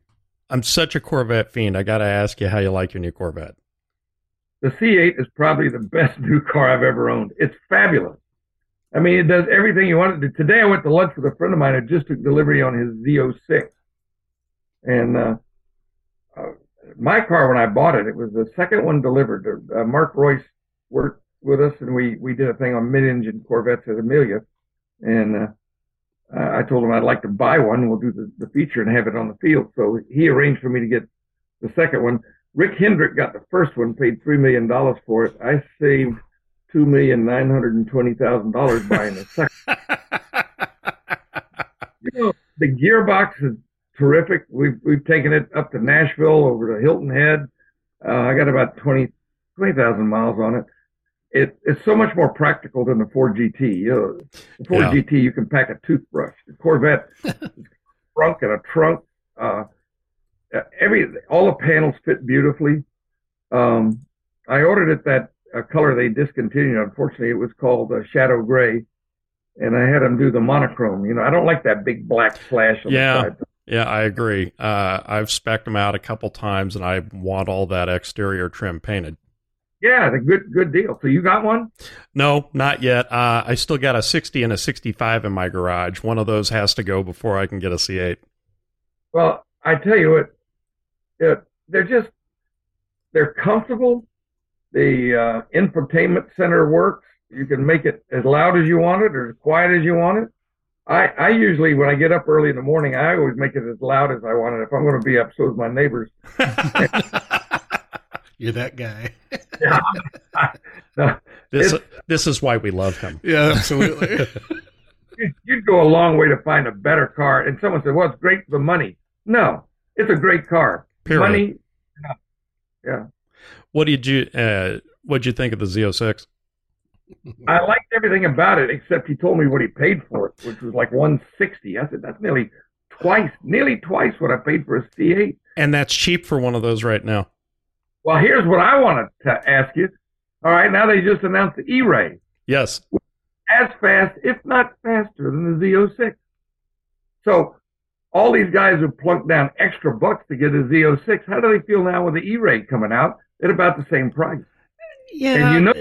I'm such a Corvette fiend. I got to ask you how you like your new Corvette. The C eight is probably the best new car I've ever owned. It's fabulous. I mean, it does everything you want it to do. Today I went to lunch with a friend of mine who just took delivery on his Z oh six. And uh, uh, my car, when I bought it, it was the second one delivered. Uh, Mark Royce worked with us, and we, we did a thing on mid-engine Corvettes at Amelia. And uh, I told him I'd like to buy one. We'll do the, the feature and have it on the field. So he arranged for me to get the second one. Rick Hendrick got the first one, paid three million dollars for it. I saved two million nine hundred twenty thousand dollars buying the second. You know, the gearbox is terrific. We've we've taken it up to Nashville, over to Hilton Head. Uh, I got about twenty thousand miles on it. It it's so much more practical than the Ford G T. You know, the Ford yeah. G T you can pack a toothbrush. The Corvette is a trunk and a trunk. Uh, every all the panels fit beautifully. Um, I ordered it that a color they discontinued. Unfortunately, it was called uh, Shadow Gray, and I had them do the monochrome. You know, I don't like that big black flash on yeah. the side. Yeah, I agree. Uh, I've spec'd them out a couple times, and I want all that exterior trim painted. Yeah, the good good deal. So you got one? No, not yet. Uh, I still got a sixty and a sixty-five in my garage. One of those has to go before I can get a C eight. Well, I tell you what, they're just, they're comfortable. The uh, infotainment center works. You can make it as loud as you want it or as quiet as you want it. I, I usually, when I get up early in the morning, I always make it as loud as I want it. If I'm going to be up, so is my neighbors. You're that guy. Yeah, I, no, this, this is why we love him. Yeah, absolutely. you, you'd go a long way to find a better car. And someone said, well, it's great for the money. No, it's a great car. Period. Money, yeah. yeah. What did you uh, what did you think of the Z oh six? I liked everything about it, except he told me what he paid for it, which was like one sixty. I said, that's nearly twice, nearly twice what I paid for a C eight. And that's cheap for one of those right now. Well, here's what I wanted to ask you. All right, now they just announced the E-Ray. Yes. As fast, if not faster, than the Z oh six. So all these guys who plunked down extra bucks to get a Z oh six, how do they feel now with the E-Ray coming out at about the same price? Yeah. And you know...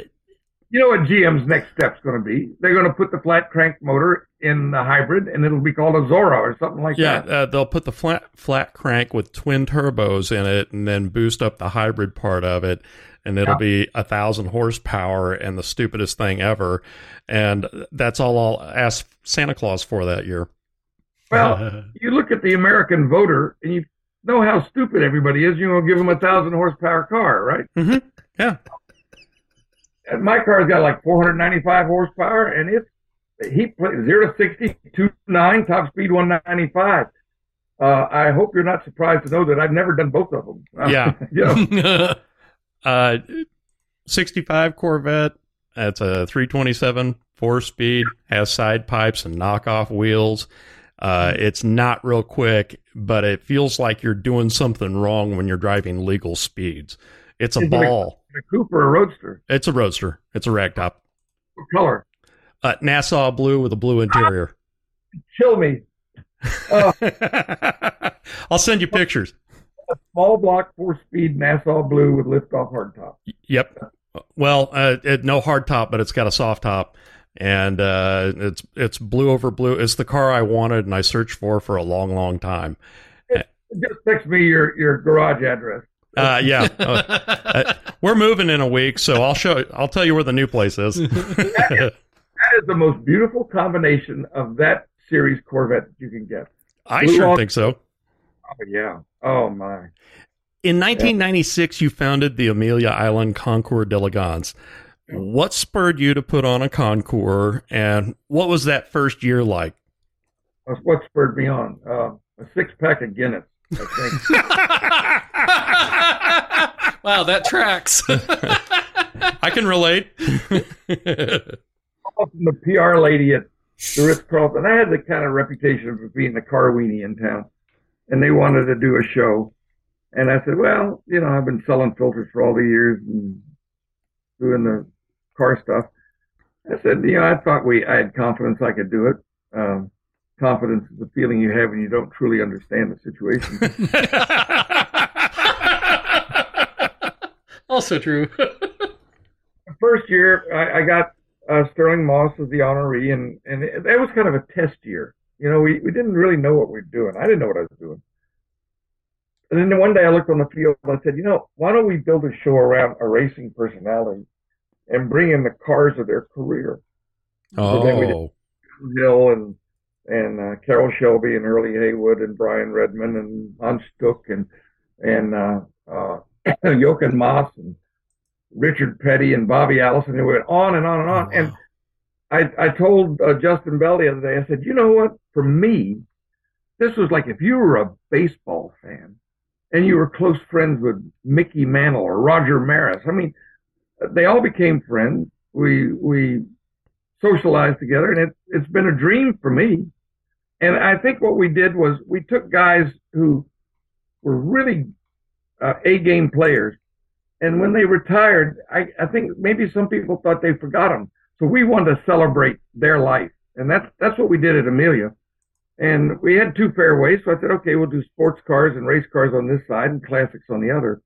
You know what G M's next step's going to be? They're going to put the flat crank motor in the hybrid, and it'll be called a Zora or something like yeah, that. Yeah, uh, they'll put the flat flat crank with twin turbos in it, and then boost up the hybrid part of it, and it'll yeah. be a thousand horsepower and the stupidest thing ever. And that's all I'll ask Santa Claus for that year. Well, uh, you look at the American voter, and you know how stupid everybody is. You're going to give them a thousand horsepower car, right? Mm-hmm. Yeah. My car's got like four hundred ninety-five horsepower, and it's he plays zero to sixty, two nine, top speed one ninety-five. Uh, I hope you're not surprised to know that I've never done both of them. Yeah, you know. uh, sixty-five Corvette. That's a three twenty-seven four speed. Has side pipes and knockoff wheels. Uh, it's not real quick, but it feels like you're doing something wrong when you're driving legal speeds. It's a Is ball. It a, a coupe or a roadster? It's a roadster. It's a ragtop. What color? Uh, Nassau blue with a blue interior. Ah, kill me. Uh, I'll send you pictures. A small block four-speed Nassau blue with lift-off hardtop. Yep. Well, uh, it, no hardtop, but it's got a soft top, and uh, it's it's blue over blue. It's the car I wanted, and I searched for for a long, long time. It, just text me your, your garage address. Uh, yeah, uh, uh, we're moving in a week, so I'll show. I'll tell you where the new place is. that is. That is the most beautiful combination of that series Corvette that you can get. I Blue sure Hawk. think so. Oh yeah. Oh my. In nineteen ninety-six, yeah. you founded the Amelia Island Concours d'Elegance. What spurred you to put on a concours, and what was that first year like? What spurred me on? Uh, a six pack of Guinness, I think. Wow, that tracks. I can relate. The P R lady at the Ritz-Carlton, I had the kind of reputation for being the car weenie in town, and they wanted to do a show. And I said, well, you know, I've been selling filters for all the years and doing the car stuff. I said, you know, I thought we, I had confidence I could do it. Um, confidence is the feeling you have when you don't truly understand the situation. Also true. The first year, I, I got uh, Sterling Moss as the honoree, and, and it, that was kind of a test year. You know, we, we didn't really know what we were doing. I didn't know what I was doing. And then one day I looked on the field and I said, you know, why don't we build a show around a racing personality and bring in the cars of their career? Oh. So then we did Hill and, and uh, Carroll Shelby and Early Haywood and Brian Redman and Hans Stuck and, and uh, uh, Jochen Moss and Richard Petty and Bobby Allison. It went on and on and on. Oh, wow. And I, I told uh, Justin Bell the other day, I said, you know what? For me, this was like if you were a baseball fan and you were close friends with Mickey Mantle or Roger Maris. I mean, they all became friends. We we socialized together, and it, it's been a dream for me. And I think what we did was we took guys who were really Uh, A-game players, and when they retired, I, I think maybe some people thought they forgot them. So we wanted to celebrate their life, and that's that's what we did at Amelia. And we had two fairways, so I said, okay, we'll do sports cars and race cars on this side and classics on the other.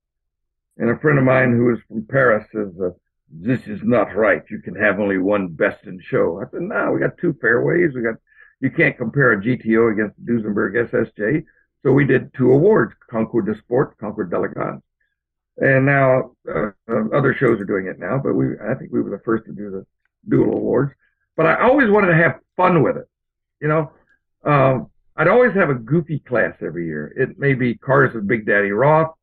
And a friend of mine who is from Paris says, uh, this is not right. You can have only one best in show. I said, no, we got two fairways. We got you can't compare a G T O against the Duesenberg S S J. So we did two awards, Concours de Sport, Concours d'Elegance. And now uh, other shows are doing it now, but we I think we were the first to do the Doodle Awards. But I always wanted to have fun with it, you know. Um, I'd always have a goofy class every year. It may be cars of Big Daddy Roth.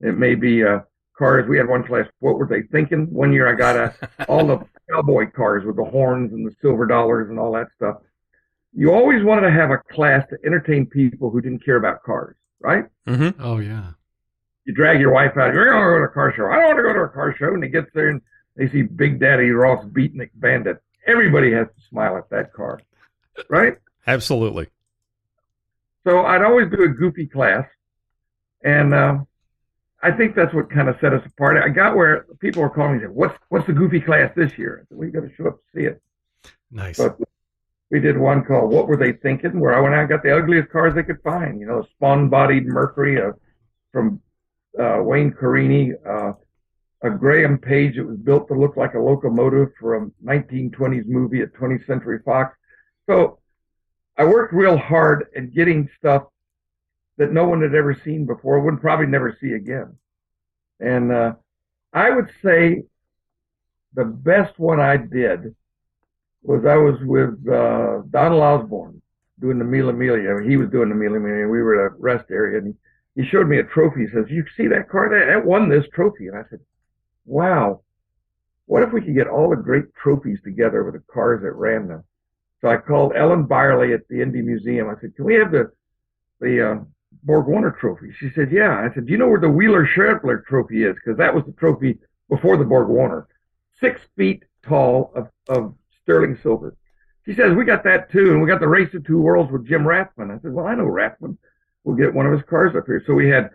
It may be uh, cars. We had one class, what were they thinking? One year I got a, all the cowboy cars with the horns and the silver dollars and all that stuff. You always wanted to have a class to entertain people who didn't care about cars, right? Mm-hmm. Oh, yeah. You drag your wife out. You're going to go to a car show. I don't want to go to a car show. And he gets there and they see Big Daddy Roth's Beatnik Bandit. Everybody has to smile at that car, right? Absolutely. So I'd always do a goofy class, and uh, I think that's what kind of set us apart. I got where people were calling me, saying, what's what's the goofy class this year? I said, well, you got to show up to see it. Nice. But we did one called What Were They Thinking, where I went out and got the ugliest cars they could find, you know, a spawn-bodied Mercury uh, from uh, Wayne Carini, uh, a Graham Page that was built to look like a locomotive from a nineteen twenties movie at twentieth Century Fox. So I worked real hard at getting stuff that no one had ever seen before, would probably never see again. And uh, I would say the best one I did was I was with uh, Donald Osborne doing the Mille Miglia. He was doing the Mille Miglia. We were at a rest area, and he showed me a trophy. He says, you see that car? That, that won this trophy. And I said, wow, what if we could get all the great trophies together with the cars that ran them? So I called Ellen Byerly at the Indy Museum. I said, can we have the the uh, Borg Warner trophy? She said, yeah. I said, do you know where the Wheeler Schaeffler trophy is? Because that was the trophy before the Borg Warner. Six feet tall of, of sterling silver. She says, we got that too. And we got the Race of Two Worlds with Jim Rathman. I said, well, I know Rathman. We'll get one of his cars up here. So we had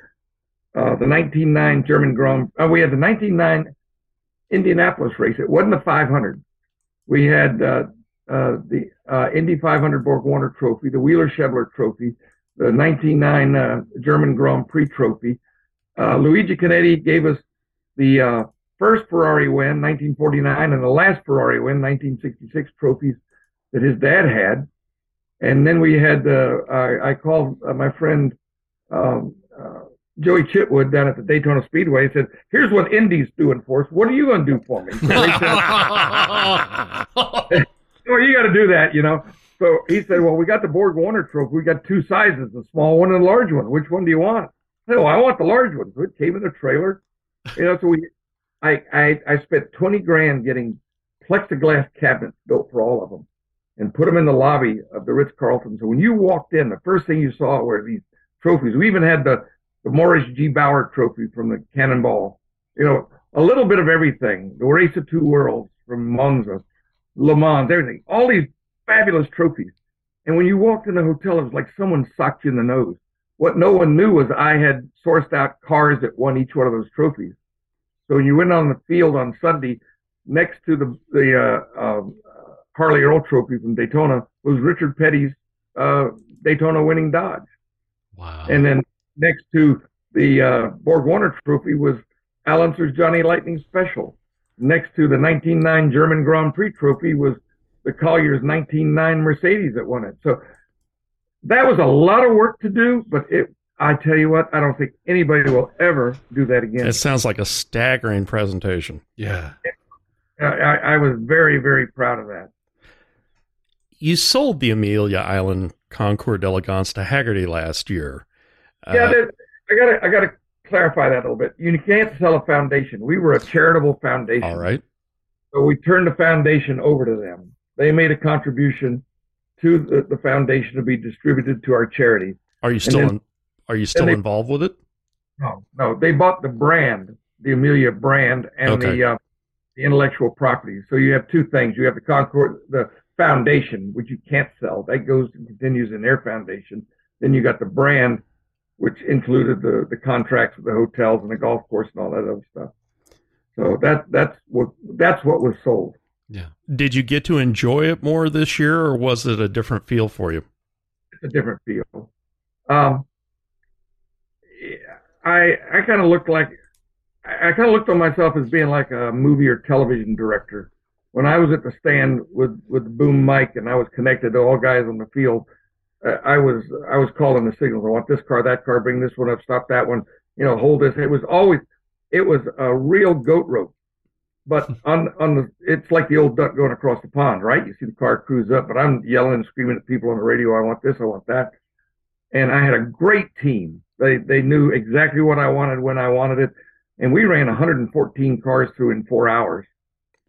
uh, the nineteen oh nine German Grand uh, we had the nineteen oh nine Indianapolis race. It wasn't the five hundred. We had uh, uh, the Uh, Indy five hundred Borg Warner Trophy, the Wheeler Schaeffler Trophy, the nineteen oh nine uh, German Grand Prix Trophy. Uh, Luigi Canetti gave us the uh, first Ferrari win, nineteen forty-nine, and the last Ferrari win, nineteen sixty-six trophies that his dad had. And then we had the, uh, I, I called uh, my friend um, uh, Joey Chitwood down at the Daytona Speedway and said, here's what Indy's doing for us. What are you going to do for me? So well, you got to do that, you know. So he said, well, we got the Borg Warner trophy. We got two sizes, a small one and a large one. Which one do you want? I said, well, I want the large one. So it came in a trailer. You know, so we, I, I, I spent twenty grand getting plexiglass cabinets built for all of them and put them in the lobby of the Ritz-Carlton. So when you walked in, the first thing you saw were these trophies. We even had the, the Morris G. Bauer trophy from the Cannonball. You know, a little bit of everything. The Race of Two Worlds from Monza. Le Mans, everything, all these fabulous trophies. And when you walked in the hotel, it was like someone socked you in the nose. What no one knew was I had sourced out cars that won each one of those trophies. So when you went on the field on Sunday, next to the, the uh, uh, Harley Earl trophy from Daytona was Richard Petty's uh, Daytona winning Dodge. Wow. And then next to the uh, Borg Warner trophy was Al Unser's Johnny Lightning Special. Next to the nineteen oh nine German Grand Prix trophy was the Collier's nineteen oh nine Mercedes that won it. So that was a lot of work to do, but it, I tell you what, I don't think anybody will ever do that again. It sounds like a staggering presentation. Yeah. I, I was very, very proud of that. You sold the Amelia Island Concours d'Elegance to Haggerty last year. Yeah, uh, I got I got to clarify that a little bit. You can't sell a foundation. We were a charitable foundation. All right. So we turned the foundation over to them. They made a contribution to the, the foundation to be distributed to our charity. Are you still then, in, are you still they, involved with it? No, no. They bought the brand, the Amelia brand, and okay. the uh, the intellectual property. So you have two things. You have the Concord, the foundation, which you can't sell. That goes and continues in their foundation. Then you got the brand, which included the, the contracts with the hotels and the golf course and all that other stuff. So that that's what that's what was sold. Yeah. Did you get to enjoy it more this year, or was it a different feel for you? It's a different feel. Um, I I kind of looked like I kind of looked on myself as being like a movie or television director. When I was at the stand with with the boom mic and I was connected to all guys on the field. I was I was calling the signals. I want this car, that car, bring this one up, stop that one, you know, hold this. It was always, It was a real goat rope. But on on the, it's like the old duck going across the pond, right? You see the car cruise up, but I'm yelling and screaming at people on the radio, I want this, I want that. And I had a great team. They they knew exactly what I wanted when I wanted it. And we ran one hundred fourteen cars through in four hours.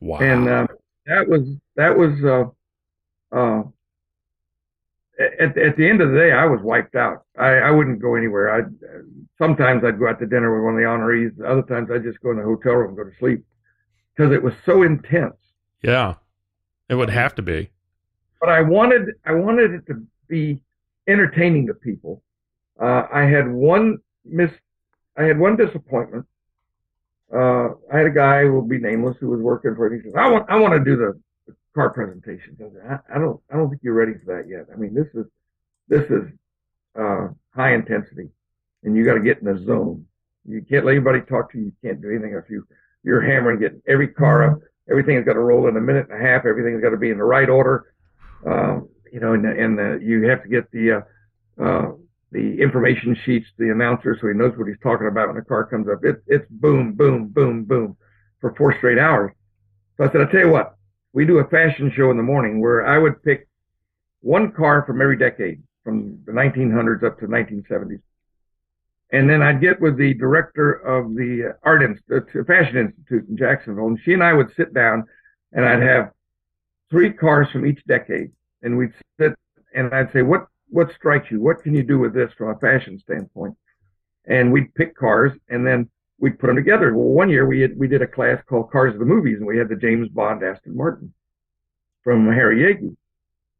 Wow. And uh, that was, that was uh, uh, at, at the end of the day, I was wiped out. I, I wouldn't go anywhere. I'd, sometimes I'd go out to dinner with one of the honorees. Other times I'd just go in the hotel room and go to sleep. Because it was so intense. Yeah, it would have to be. But I wanted, I wanted it to be entertaining to people. Uh, I had one miss, I had one disappointment. Uh, I had a guy who will be nameless who was working for it. He says, "I want, I want to do the, the car presentations." I said, I, I don't, I don't think you're ready for that yet. I mean, this is, this is uh, high intensity, and you got to get in the zone. You can't let anybody talk to you. You can't do anything if you. You're hammering, getting every car up. Everything's got to roll in a minute and a half. Everything's got to be in the right order. Um, you know, and, and the, you have to get the uh, uh, the information sheets, the announcer, so he knows what he's talking about when the car comes up. It, it's boom, boom, boom, boom for four straight hours. So I said, I'll tell you what, we do a fashion show in the morning where I would pick one car from every decade, from the nineteen hundreds up to nineteen seventies. And then I'd get with the director of the Art Institute, the Fashion Institute in Jacksonville, and she and I would sit down, and I'd have three cars from each decade, and we'd sit, and I'd say, what what strikes you? What can you do with this from a fashion standpoint? And we'd pick cars, and then we'd put them together. Well, one year we had, we did a class called Cars of the Movies, and we had the James Bond Aston Martin from Harry Yagi,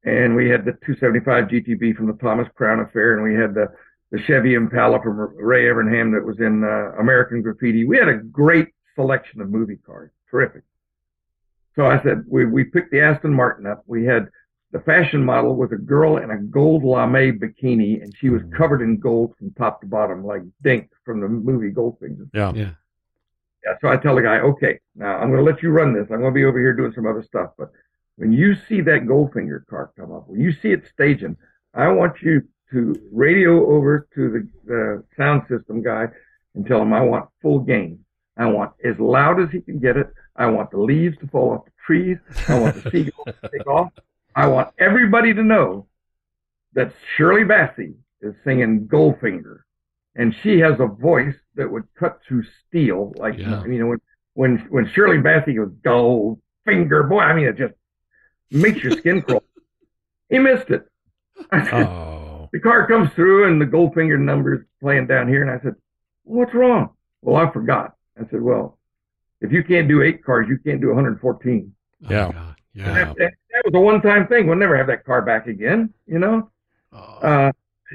and we had the two seventy-five G T B from the Thomas Crown Affair, and we had the the Chevy Impala from Ray Evernham that was in uh, American Graffiti. We had a great selection of movie cars. Terrific. So I said, we, we picked the Aston Martin up. We had the fashion model with a girl in a gold lame bikini, and she was covered in gold from top to bottom, like Dink from the movie Goldfinger. Yeah. Yeah. Yeah. So I tell the guy, okay, now I'm going to let you run this. I'm going to be over here doing some other stuff. But when you see that Goldfinger car come up, when you see it staging, I want you to radio over to the, the sound system guy and tell him I want full gain. I want as loud as he can get it. I want the leaves to fall off the trees. I want the seagulls to take off. I want everybody to know that Shirley Bassey is singing Goldfinger, and she has a voice that would cut through steel. Like, yeah. you know, when, when, when Shirley Bassey goes Goldfinger, boy, I mean, it just makes your skin crawl. He missed it. Oh. The car comes through and the Goldfinger number's playing down here. And I said, well, what's wrong? Well, I forgot. I said, well, if you can't do eight cars, you can't do one hundred fourteen. Yeah. Oh, yeah. That, that, that was a one-time thing. We'll never have that car back again, you know? Oh. Uh,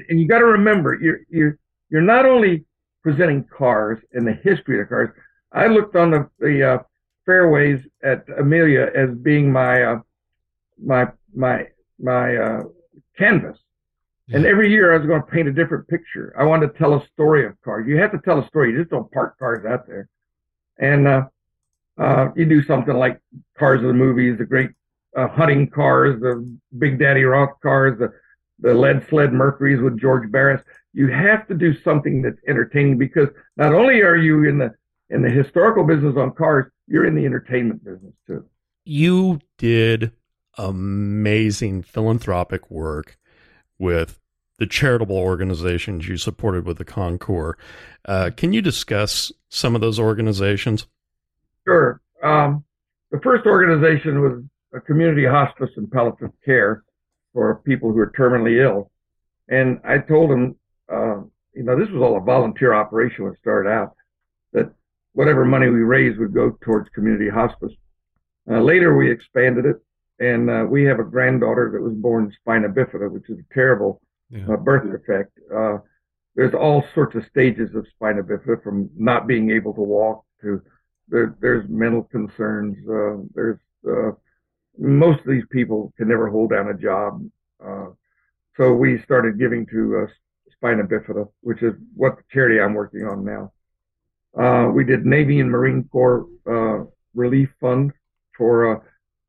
and you got to remember, you're, you're, you're not only presenting cars and the history of the cars. I looked on the, the uh, fairways at Amelia as being my, uh, my, my, my uh, canvas. And every year I was going to paint a different picture. I wanted to tell a story of cars. You have to tell a story. You just don't park cars out there. And uh, uh, you do something like Cars of the Movies, the great uh, hunting cars, the Big Daddy Roth cars, the, the Lead Sled Mercuries with George Barris. You have to do something that's entertaining, because not only are you in the in the historical business on cars, you're in the entertainment business too. You did amazing philanthropic work with the charitable organizations you supported with the Concours. Uh, can you discuss some of those organizations? Sure. Um, the first organization was a community hospice and palliative care for people who are terminally ill. And I told them, uh, you know, this was all a volunteer operation when it started out, that whatever money we raised would go towards community hospice. Uh, later, we expanded it. And uh, we have a granddaughter that was born spina bifida, which is a terrible yeah. uh, birth defect. Uh, there's all sorts of stages of spina bifida, from not being able to walk to there, there's mental concerns. Uh, there's uh, most of these people can never hold down a job. Uh, so we started giving to uh, spina bifida, which is what the charity I'm working on now. Uh, we did Navy and Marine Corps uh, Relief Fund for uh,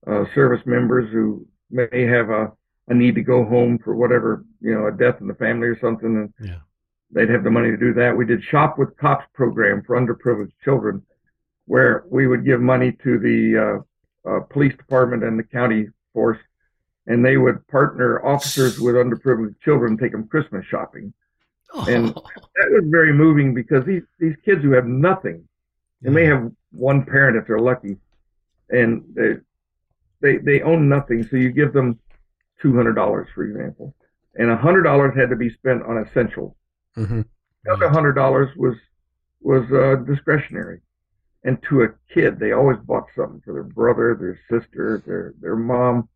Uh, service members who may have a, a need to go home for whatever, you know, a death in the family or something. And yeah. they'd have the money to do that. We did Shop with Cops program for underprivileged children, where we would give money to the uh, uh, police department and the county force, and they would partner officers with underprivileged children, take them Christmas shopping. Oh. And that was very moving, because these, these kids who have nothing, and they have one parent if they're lucky, and they they, they own nothing, so you give them two hundred dollars, for example, and one hundred dollars had to be spent on essentials. Mm-hmm. The other one hundred dollars was, was uh, discretionary. And to a kid, they always bought something for their brother, their sister, their, their mom.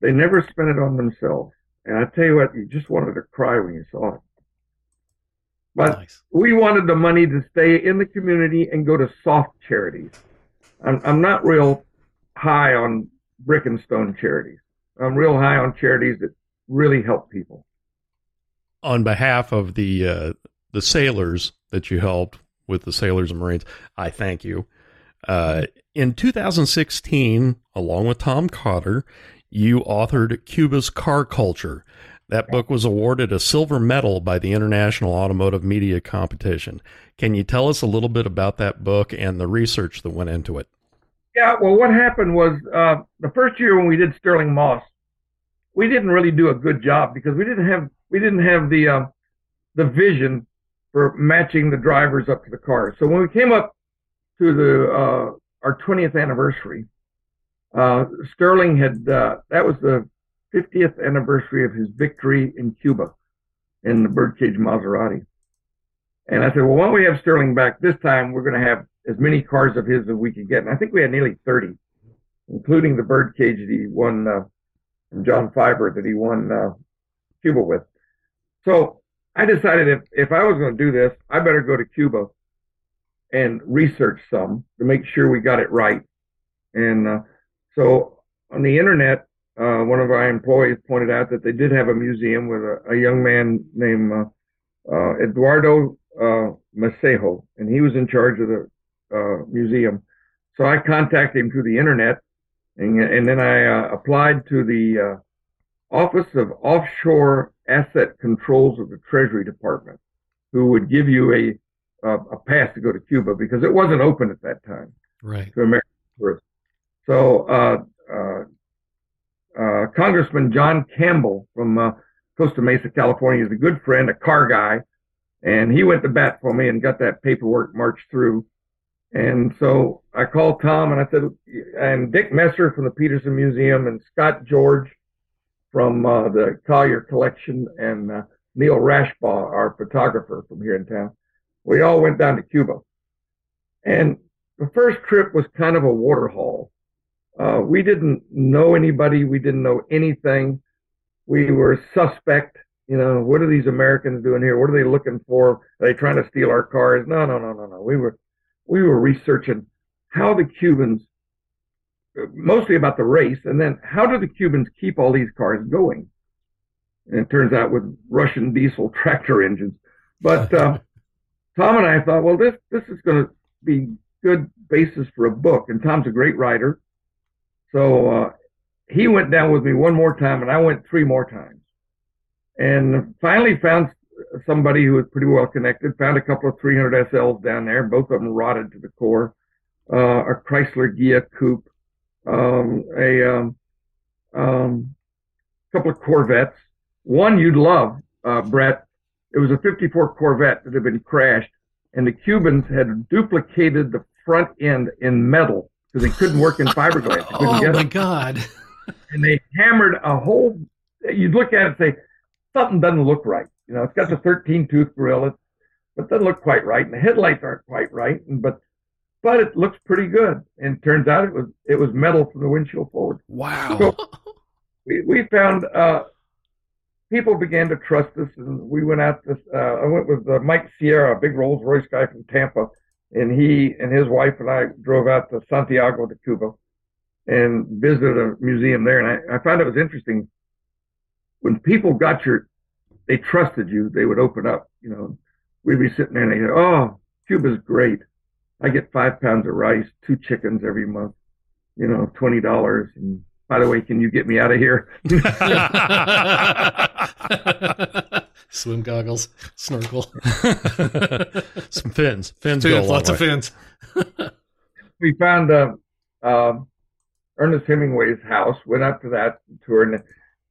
They never spent it on themselves. And I tell you what, you just wanted to cry when you saw it. But nice. We wanted the money to stay in the community and go to soft charities. I'm, I'm not real high on brick and stone charities. I'm real high on charities that really help people. On behalf of the uh, the sailors that you helped with, the Sailors and Marines, I thank you. Uh, in two thousand sixteen, along with Tom Cotter, you authored Cuba's Car Culture. That book was awarded a silver medal by the International Automotive Media Competition. Can you tell us a little bit about that book and the research that went into it? Yeah, well, what happened was uh, the first year when we did Sterling Moss, we didn't really do a good job, because we didn't have we didn't have the uh, the vision for matching the drivers up to the cars. So when we came up to the uh, our twentieth anniversary, uh, Sterling had uh, that was the fiftieth anniversary of his victory in Cuba in the Birdcage Maserati. And I said, well, why don't we have Sterling back this time? We're going to have as many cars of his as we could get. And I think we had nearly thirty, including the Birdcage that he won uh, from John Fiber that he won uh, Cuba with. So I decided if, if I was going to do this, I better go to Cuba and research some to make sure we got it right. And uh, so on the internet, Uh, one of our employees pointed out that they did have a museum with a, a young man named uh, uh, Eduardo uh, Macejo, and he was in charge of the uh, museum. So I contacted him through the internet, and, and then I uh, applied to the uh, Office of Offshore Asset Controls of the Treasury Department, who would give you a a, a pass to go to Cuba, because it wasn't open at that time, right, to American tourists. So. Uh, uh, Uh, Congressman John Campbell from uh, Costa Mesa, California, is a good friend, a car guy, and he went to bat for me and got that paperwork marched through. And so I called Tom and I said, and Dick Messer from the Peterson Museum, and Scott George from uh, the Collier Collection, and uh, Neil Rashbaugh, our photographer from here in town. We all went down to Cuba. And the first trip was kind of a water haul. Uh, we didn't know anybody. We didn't know anything. We were suspect. You know, what are these Americans doing here? What are they looking for? Are they trying to steal our cars? No, no, no, no, no. We were, we were researching how the Cubans, mostly about the race, and then how do the Cubans keep all these cars going? And it turns out with Russian diesel tractor engines. But uh, Tom and I thought, well, this this is going to be good basis for a book. And Tom's a great writer. So uh, he went down with me one more time, and I went three more times. And finally found somebody who was pretty well connected, found a couple of three hundred S Ls down there, both of them rotted to the core, uh, a Chrysler Gia Coupe, um, a um, um, couple of Corvettes. One you'd love, uh, Brett. It was a fifty-four Corvette that had been crashed, and the Cubans had duplicated the front end in metal, because they couldn't work in fiberglass. Oh, my them. God. And they hammered a whole, you'd look at it and say, something doesn't look right. You know, it's got the thirteen-tooth grill, but it doesn't look quite right, and the headlights aren't quite right, and, but but it looks pretty good. And it turns out it was it was metal from the windshield forward. Wow. So we, we found uh, people began to trust us, and we went out this, uh, I went with uh, Mike Sierra, a big Rolls-Royce guy from Tampa, and he and his wife and I drove out to Santiago de Cuba and visited a museum there. And I, I found it was interesting. When people got your, they trusted you, they would open up. You know, we'd be sitting there and they'd go, oh, Cuba's great. I get five pounds of rice, two chickens every month, you know, twenty dollars. And by the way, can you get me out of here? Swim goggles, snorkel. Some fins. Fins, fins go a long Lots way. Of fins. We found uh, uh, Ernest Hemingway's house, went up to that tour, and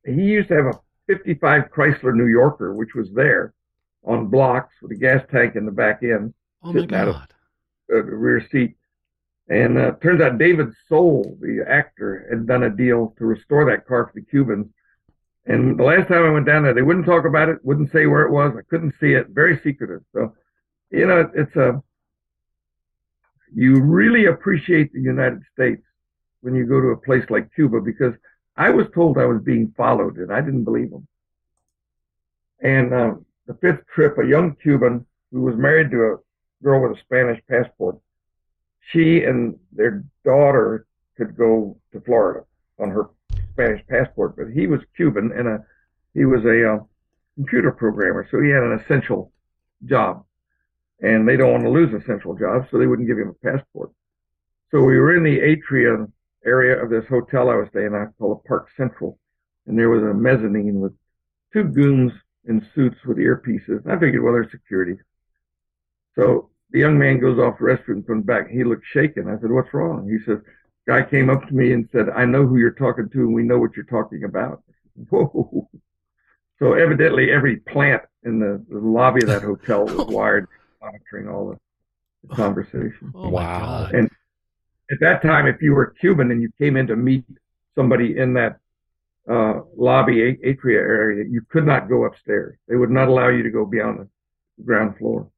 he used to have a fifty-five Chrysler New Yorker, which was there on blocks with a gas tank in the back end. Oh, my God. Out of the rear seat. And uh, turns out David Soul, the actor, had done a deal to restore that car for the Cubans. And the last time I went down there, they wouldn't talk about it, wouldn't say where it was. I couldn't see it. Very secretive. So, you know, it's a, you really appreciate the United States when you go to a place like Cuba, because I was told I was being followed, and I didn't believe them. And uh, the fifth trip, a young Cuban who was married to a girl with a Spanish passport, she and their daughter could go to Florida on her Spanish passport, but he was Cuban, and a, he was a uh, computer programmer, so he had an essential job. And they don't want to lose essential jobs, so they wouldn't give him a passport. So we were in the atrium area of this hotel I was staying at, called Park Central, and there was a mezzanine with two goons in suits with earpieces. And I figured, well, there's security. So the young man goes off to the restroom, comes back. He looked shaken. I said, "What's wrong?" He says, "Guy came up to me and said, 'I know who you're talking to, and we know what you're talking about.'" Whoa! So evidently, every plant in the, the lobby of that hotel was wired, monitoring all the conversation. Oh, wow! And at that time, if you were Cuban and you came in to meet somebody in that uh, lobby atria area, you could not go upstairs. They would not allow you to go beyond the ground floor.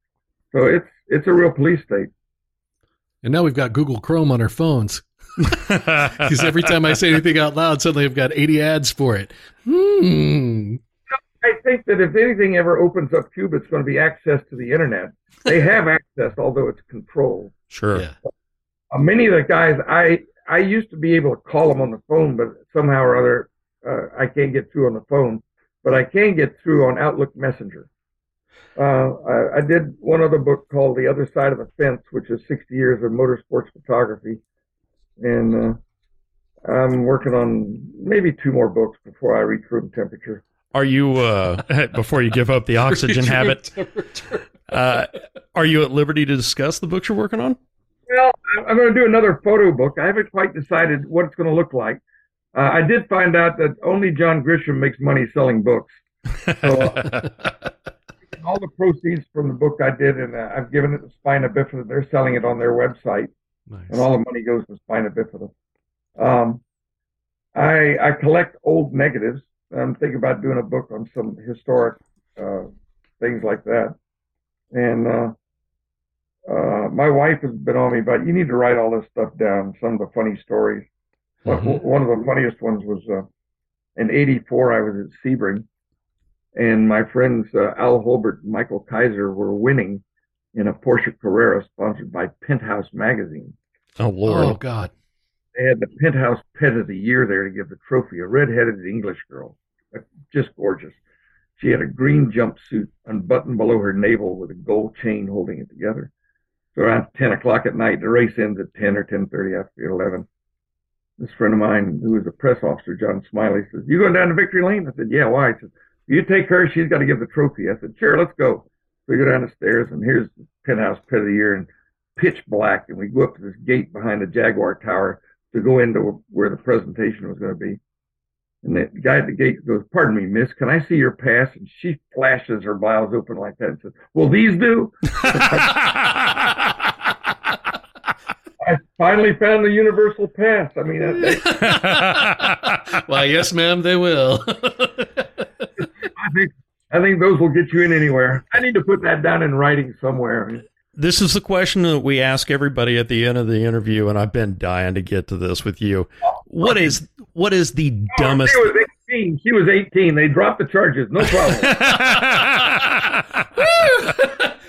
So it's it's a real police state. And now we've got Google Chrome on our phones. Because every time I say anything out loud, suddenly I've got eighty ads for it. Hmm. I think that if anything ever opens up Cuba, it's going to be access to the internet. They have access, although it's controlled. Sure. Yeah. Uh, many of the guys, I I used to be able to call them on the phone, but somehow or other, uh, I can't get through on the phone. But I can get through on Outlook Messenger. Uh, I, I did one other book called The Other Side of the Fence, which is sixty years of motorsports photography. And uh, I'm working on maybe two more books before I reach room temperature. Are you, uh, before you give up the oxygen habit, uh, are you at liberty to discuss the books you're working on? Well, I'm going to do another photo book. I haven't quite decided what it's going to look like. Uh, I did find out that only John Grisham makes money selling books. So, uh, all the proceeds from the book I did, and uh, I've given it to Spina Bifida. They're selling it on their website. Nice. And all the money goes to Spina Bifida. Um, I, I collect old negatives. I'm thinking about doing a book on some historic uh, things like that. And uh, uh, my wife has been on me about, you need to write all this stuff down, some of the funny stories. Mm-hmm. One of the funniest ones was uh, in eighty-four, I was at Sebring, and my friends uh, Al Holbert and Michael Kaiser were winning in a Porsche Carrera sponsored by Penthouse Magazine. Oh, Lord. Oh, God. They had the Penthouse Pet of the Year there to give the trophy, a red-headed English girl. Just gorgeous. She had a green jumpsuit unbuttoned below her navel with a gold chain holding it together. So around ten o'clock at night, the race ends at ten or ten thirty, after eleven. This friend of mine, who was a press officer, John Smiley, says, "You going down to Victory Lane?" I said, "Yeah, why?" He says, "You take her, she's got to give the trophy." I said, "Sure, let's go." So we go down the stairs, and here's the Penthouse Pet of the Year, and pitch black, and we go up to this gate behind the Jaguar Tower to go into where the presentation was going to be. And the guy at the gate goes, "Pardon me, miss, can I see your pass?" And she flashes her blouse open like that and says, "Will these do?" I finally found the universal pass. I mean, that, well, yes, ma'am, they will. I think I think those will get you in anywhere. I need to put that down in writing somewhere. This is the question that we ask everybody at the end of the interview, and I've been dying to get to this with you. What is what is the oh, dumbest? She was eighteen. She was eighteen. They dropped the charges. No problem.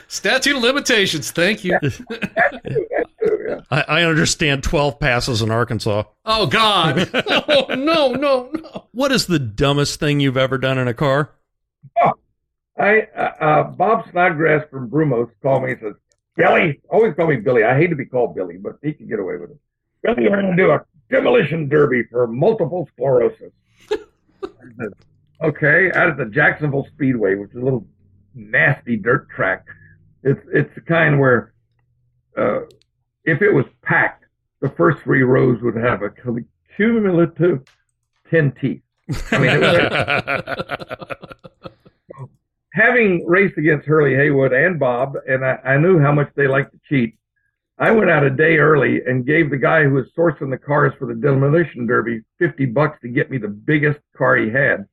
Statute of limitations. Thank you. That's, that's true, that's true, yeah. I, I understand twelve passes in Arkansas. Oh God! No, no, no, no. What is the dumbest thing you've ever done in a car? Oh, I uh, uh, Bob Snodgrass from Brumos called me and says, "Billy," always call me Billy. I hate to be called Billy, but he can get away with it. "Billy, we're going to do a demolition derby for multiple sclerosis." I said, Okay, out at the Jacksonville Speedway, which is a little nasty dirt track. It's it's the kind where uh, if it was packed, the first three rows would have a cumulative ten teeth. I mean, it was, so, having raced against Hurley Haywood and Bob, and I, I knew how much they liked to cheat, I went out a day early and gave the guy who was sourcing the cars for the demolition derby fifty bucks to get me the biggest car he had,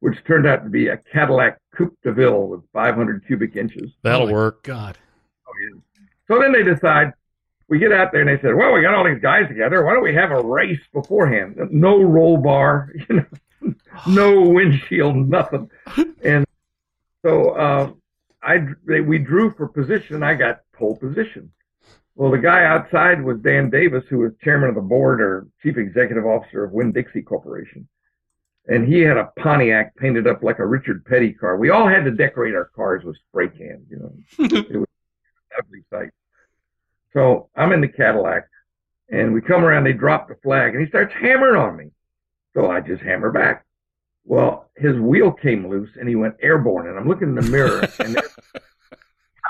which turned out to be a Cadillac Coupe de Ville with five hundred cubic inches. That'll oh work. God. Oh, yeah. So then they decide, we get out there and they said, well, we got all these guys together. Why don't we have a race beforehand? No roll bar, you know, no windshield, nothing. And so uh, I, they, we drew for position. I got pole position. Well, the guy outside was Dan Davis, who was chairman of the board or chief executive officer of Winn-Dixie Corporation. And he had a Pontiac painted up like a Richard Petty car. We all had to decorate our cars with spray cans, you know. It was an ugly sight. So I'm in the Cadillac, and we come around, they drop the flag, and he starts hammering on me. So I just hammer back. Well, his wheel came loose, and he went airborne, and I'm looking in the mirror, and there's a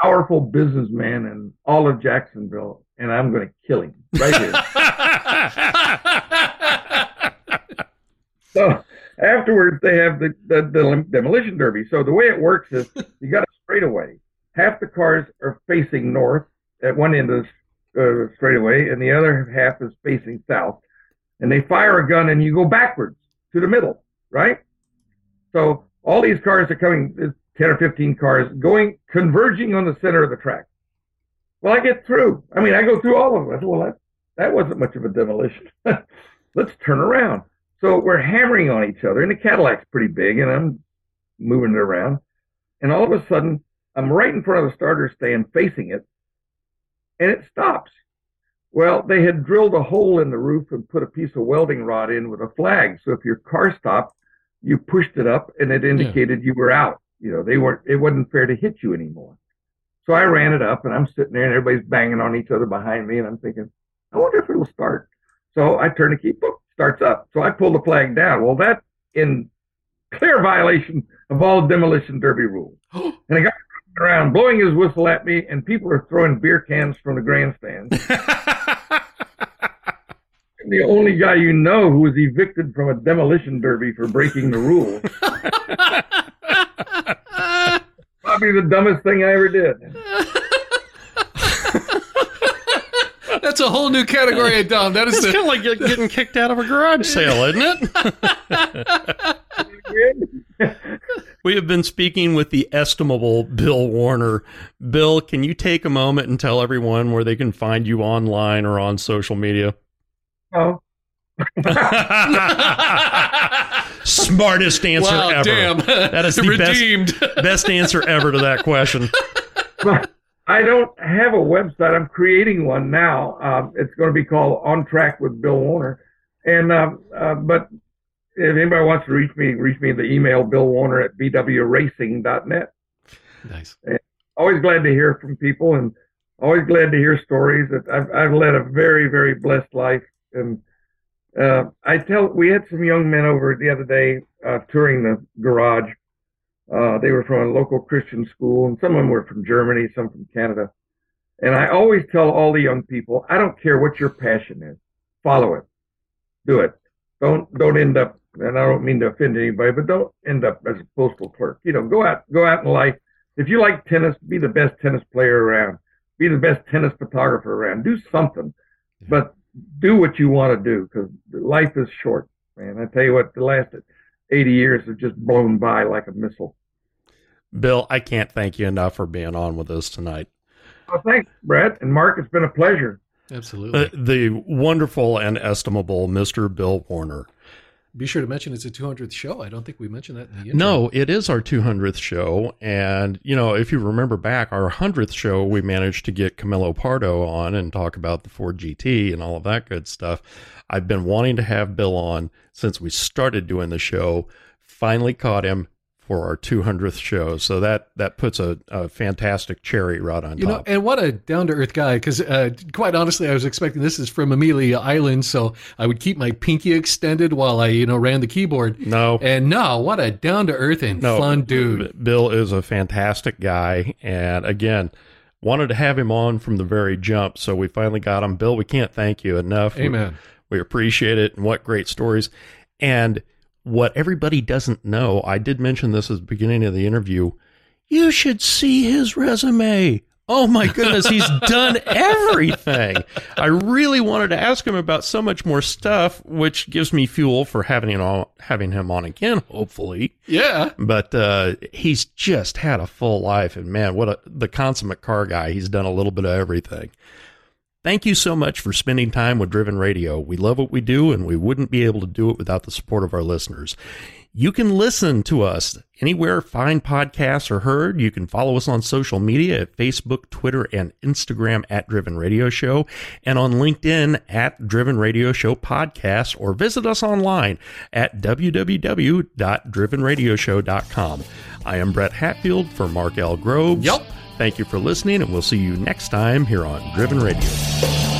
powerful businessman in all of Jacksonville, and I'm going to kill him right here. So afterwards, they have the, the, the demolition derby. So the way it works is you got a straightaway. Half the cars are facing north at one end of the uh, straightaway, and the other half is facing south. And they fire a gun, and you go backwards to the middle, right? So all these cars are coming, ten or fifteen cars, going, converging on the center of the track. Well, I get through. I mean, I go through all of them. I said, well, that, that wasn't much of a demolition. Let's turn around. So we're hammering on each other, and the Cadillac's pretty big, and I'm moving it around. And all of a sudden, I'm right in front of the starter stand facing it, and it stops. Well, they had drilled a hole in the roof and put a piece of welding rod in with a flag. So if your car stopped, you pushed it up, and it indicated yeah. you were out. You know, they weren't. It wasn't fair to hit you anymore. So I ran it up, and I'm sitting there, and everybody's banging on each other behind me, and I'm thinking, I wonder if it'll start. So I turn the key, boom, starts up. So I pull the flag down. Well, that's in clear violation of all demolition derby rules. And I got around blowing his whistle at me, and people are throwing beer cans from the grandstand. I'm the only guy you know who was evicted from a demolition derby for breaking the rules. Probably the dumbest thing I ever did. That's a whole new category of dumb. That is it's the, kind of like getting kicked out of a garage sale, isn't it? We have been speaking with the estimable Bill Warner. Bill, can you take a moment and tell everyone where they can find you online or on social media? Oh. Smartest answer wow, ever. Damn. That is the redeemed. Best, best answer ever to that question. I don't have a website. I'm creating one now. Um, it's going to be called On Track with Bill Warner. And um, uh, but if anybody wants to reach me, reach me at the email bill warner at b w racing dot net. Nice. And always glad to hear from people, and always glad to hear stories. That I've, I've led a very, very blessed life. And uh, I tell we had some young men over the other day uh, touring the garage. Uh, they were from a local Christian school, and some of them were from Germany, some from Canada. And I always tell all the young people, I don't care what your passion is. Follow it. Do it. Don't don't end up, and I don't mean to offend anybody, but don't end up as a postal clerk. You know, go out go out in life. If you like tennis, be the best tennis player around. Be the best tennis photographer around. Do something. But do what you want to do, because life is short, man. I tell you what, the last eighty years have just blown by like a missile. Bill, I can't thank you enough for being on with us tonight. Well, thanks, Brett and Mark. It's been a pleasure. Absolutely. Uh, the wonderful and estimable Mister Bill Warner. Be sure to mention it's a two hundredth show. I don't think we mentioned that in the intro. No, it is our two hundredth show. And, you know, if you remember back, our one hundredth show, we managed to get Camilo Pardo on and talk about the Ford G T and all of that good stuff. I've been wanting to have Bill on since we started doing the show. Finally caught him. for our two hundredth show. So that, that puts a, a fantastic cherry right on you top. Know, and what a down-to-earth guy, because uh, quite honestly, I was expecting this is from Amelia Island, so I would keep my pinky extended while I, you know, ran the keyboard. No. And no, what a down-to-earth and no, fun dude. Bill is a fantastic guy, and again, wanted to have him on from the very jump, so we finally got him. Bill, we can't thank you enough. Amen. We, we appreciate it, and what great stories. And what everybody doesn't know, I did mention this at the beginning of the interview, you should see his resume. Oh my goodness, he's done everything. I really wanted to ask him about so much more stuff, which gives me fuel for having him on, having him on again, hopefully. Yeah. But uh, he's just had a full life, and man, what a, the consummate car guy. He's done a little bit of everything. Thank you so much for spending time with Driven Radio. We love what we do, and we wouldn't be able to do it without the support of our listeners. You can listen to us anywhere fine podcasts are heard. You can follow us on social media at Facebook, Twitter, and Instagram at Driven Radio Show, and on LinkedIn at Driven Radio Show Podcast, or visit us online at w w w dot driven radio show dot com. I am Brett Hatfield for Mark L. Groves. Yep. Thank you for listening, and we'll see you next time here on Driven Radio.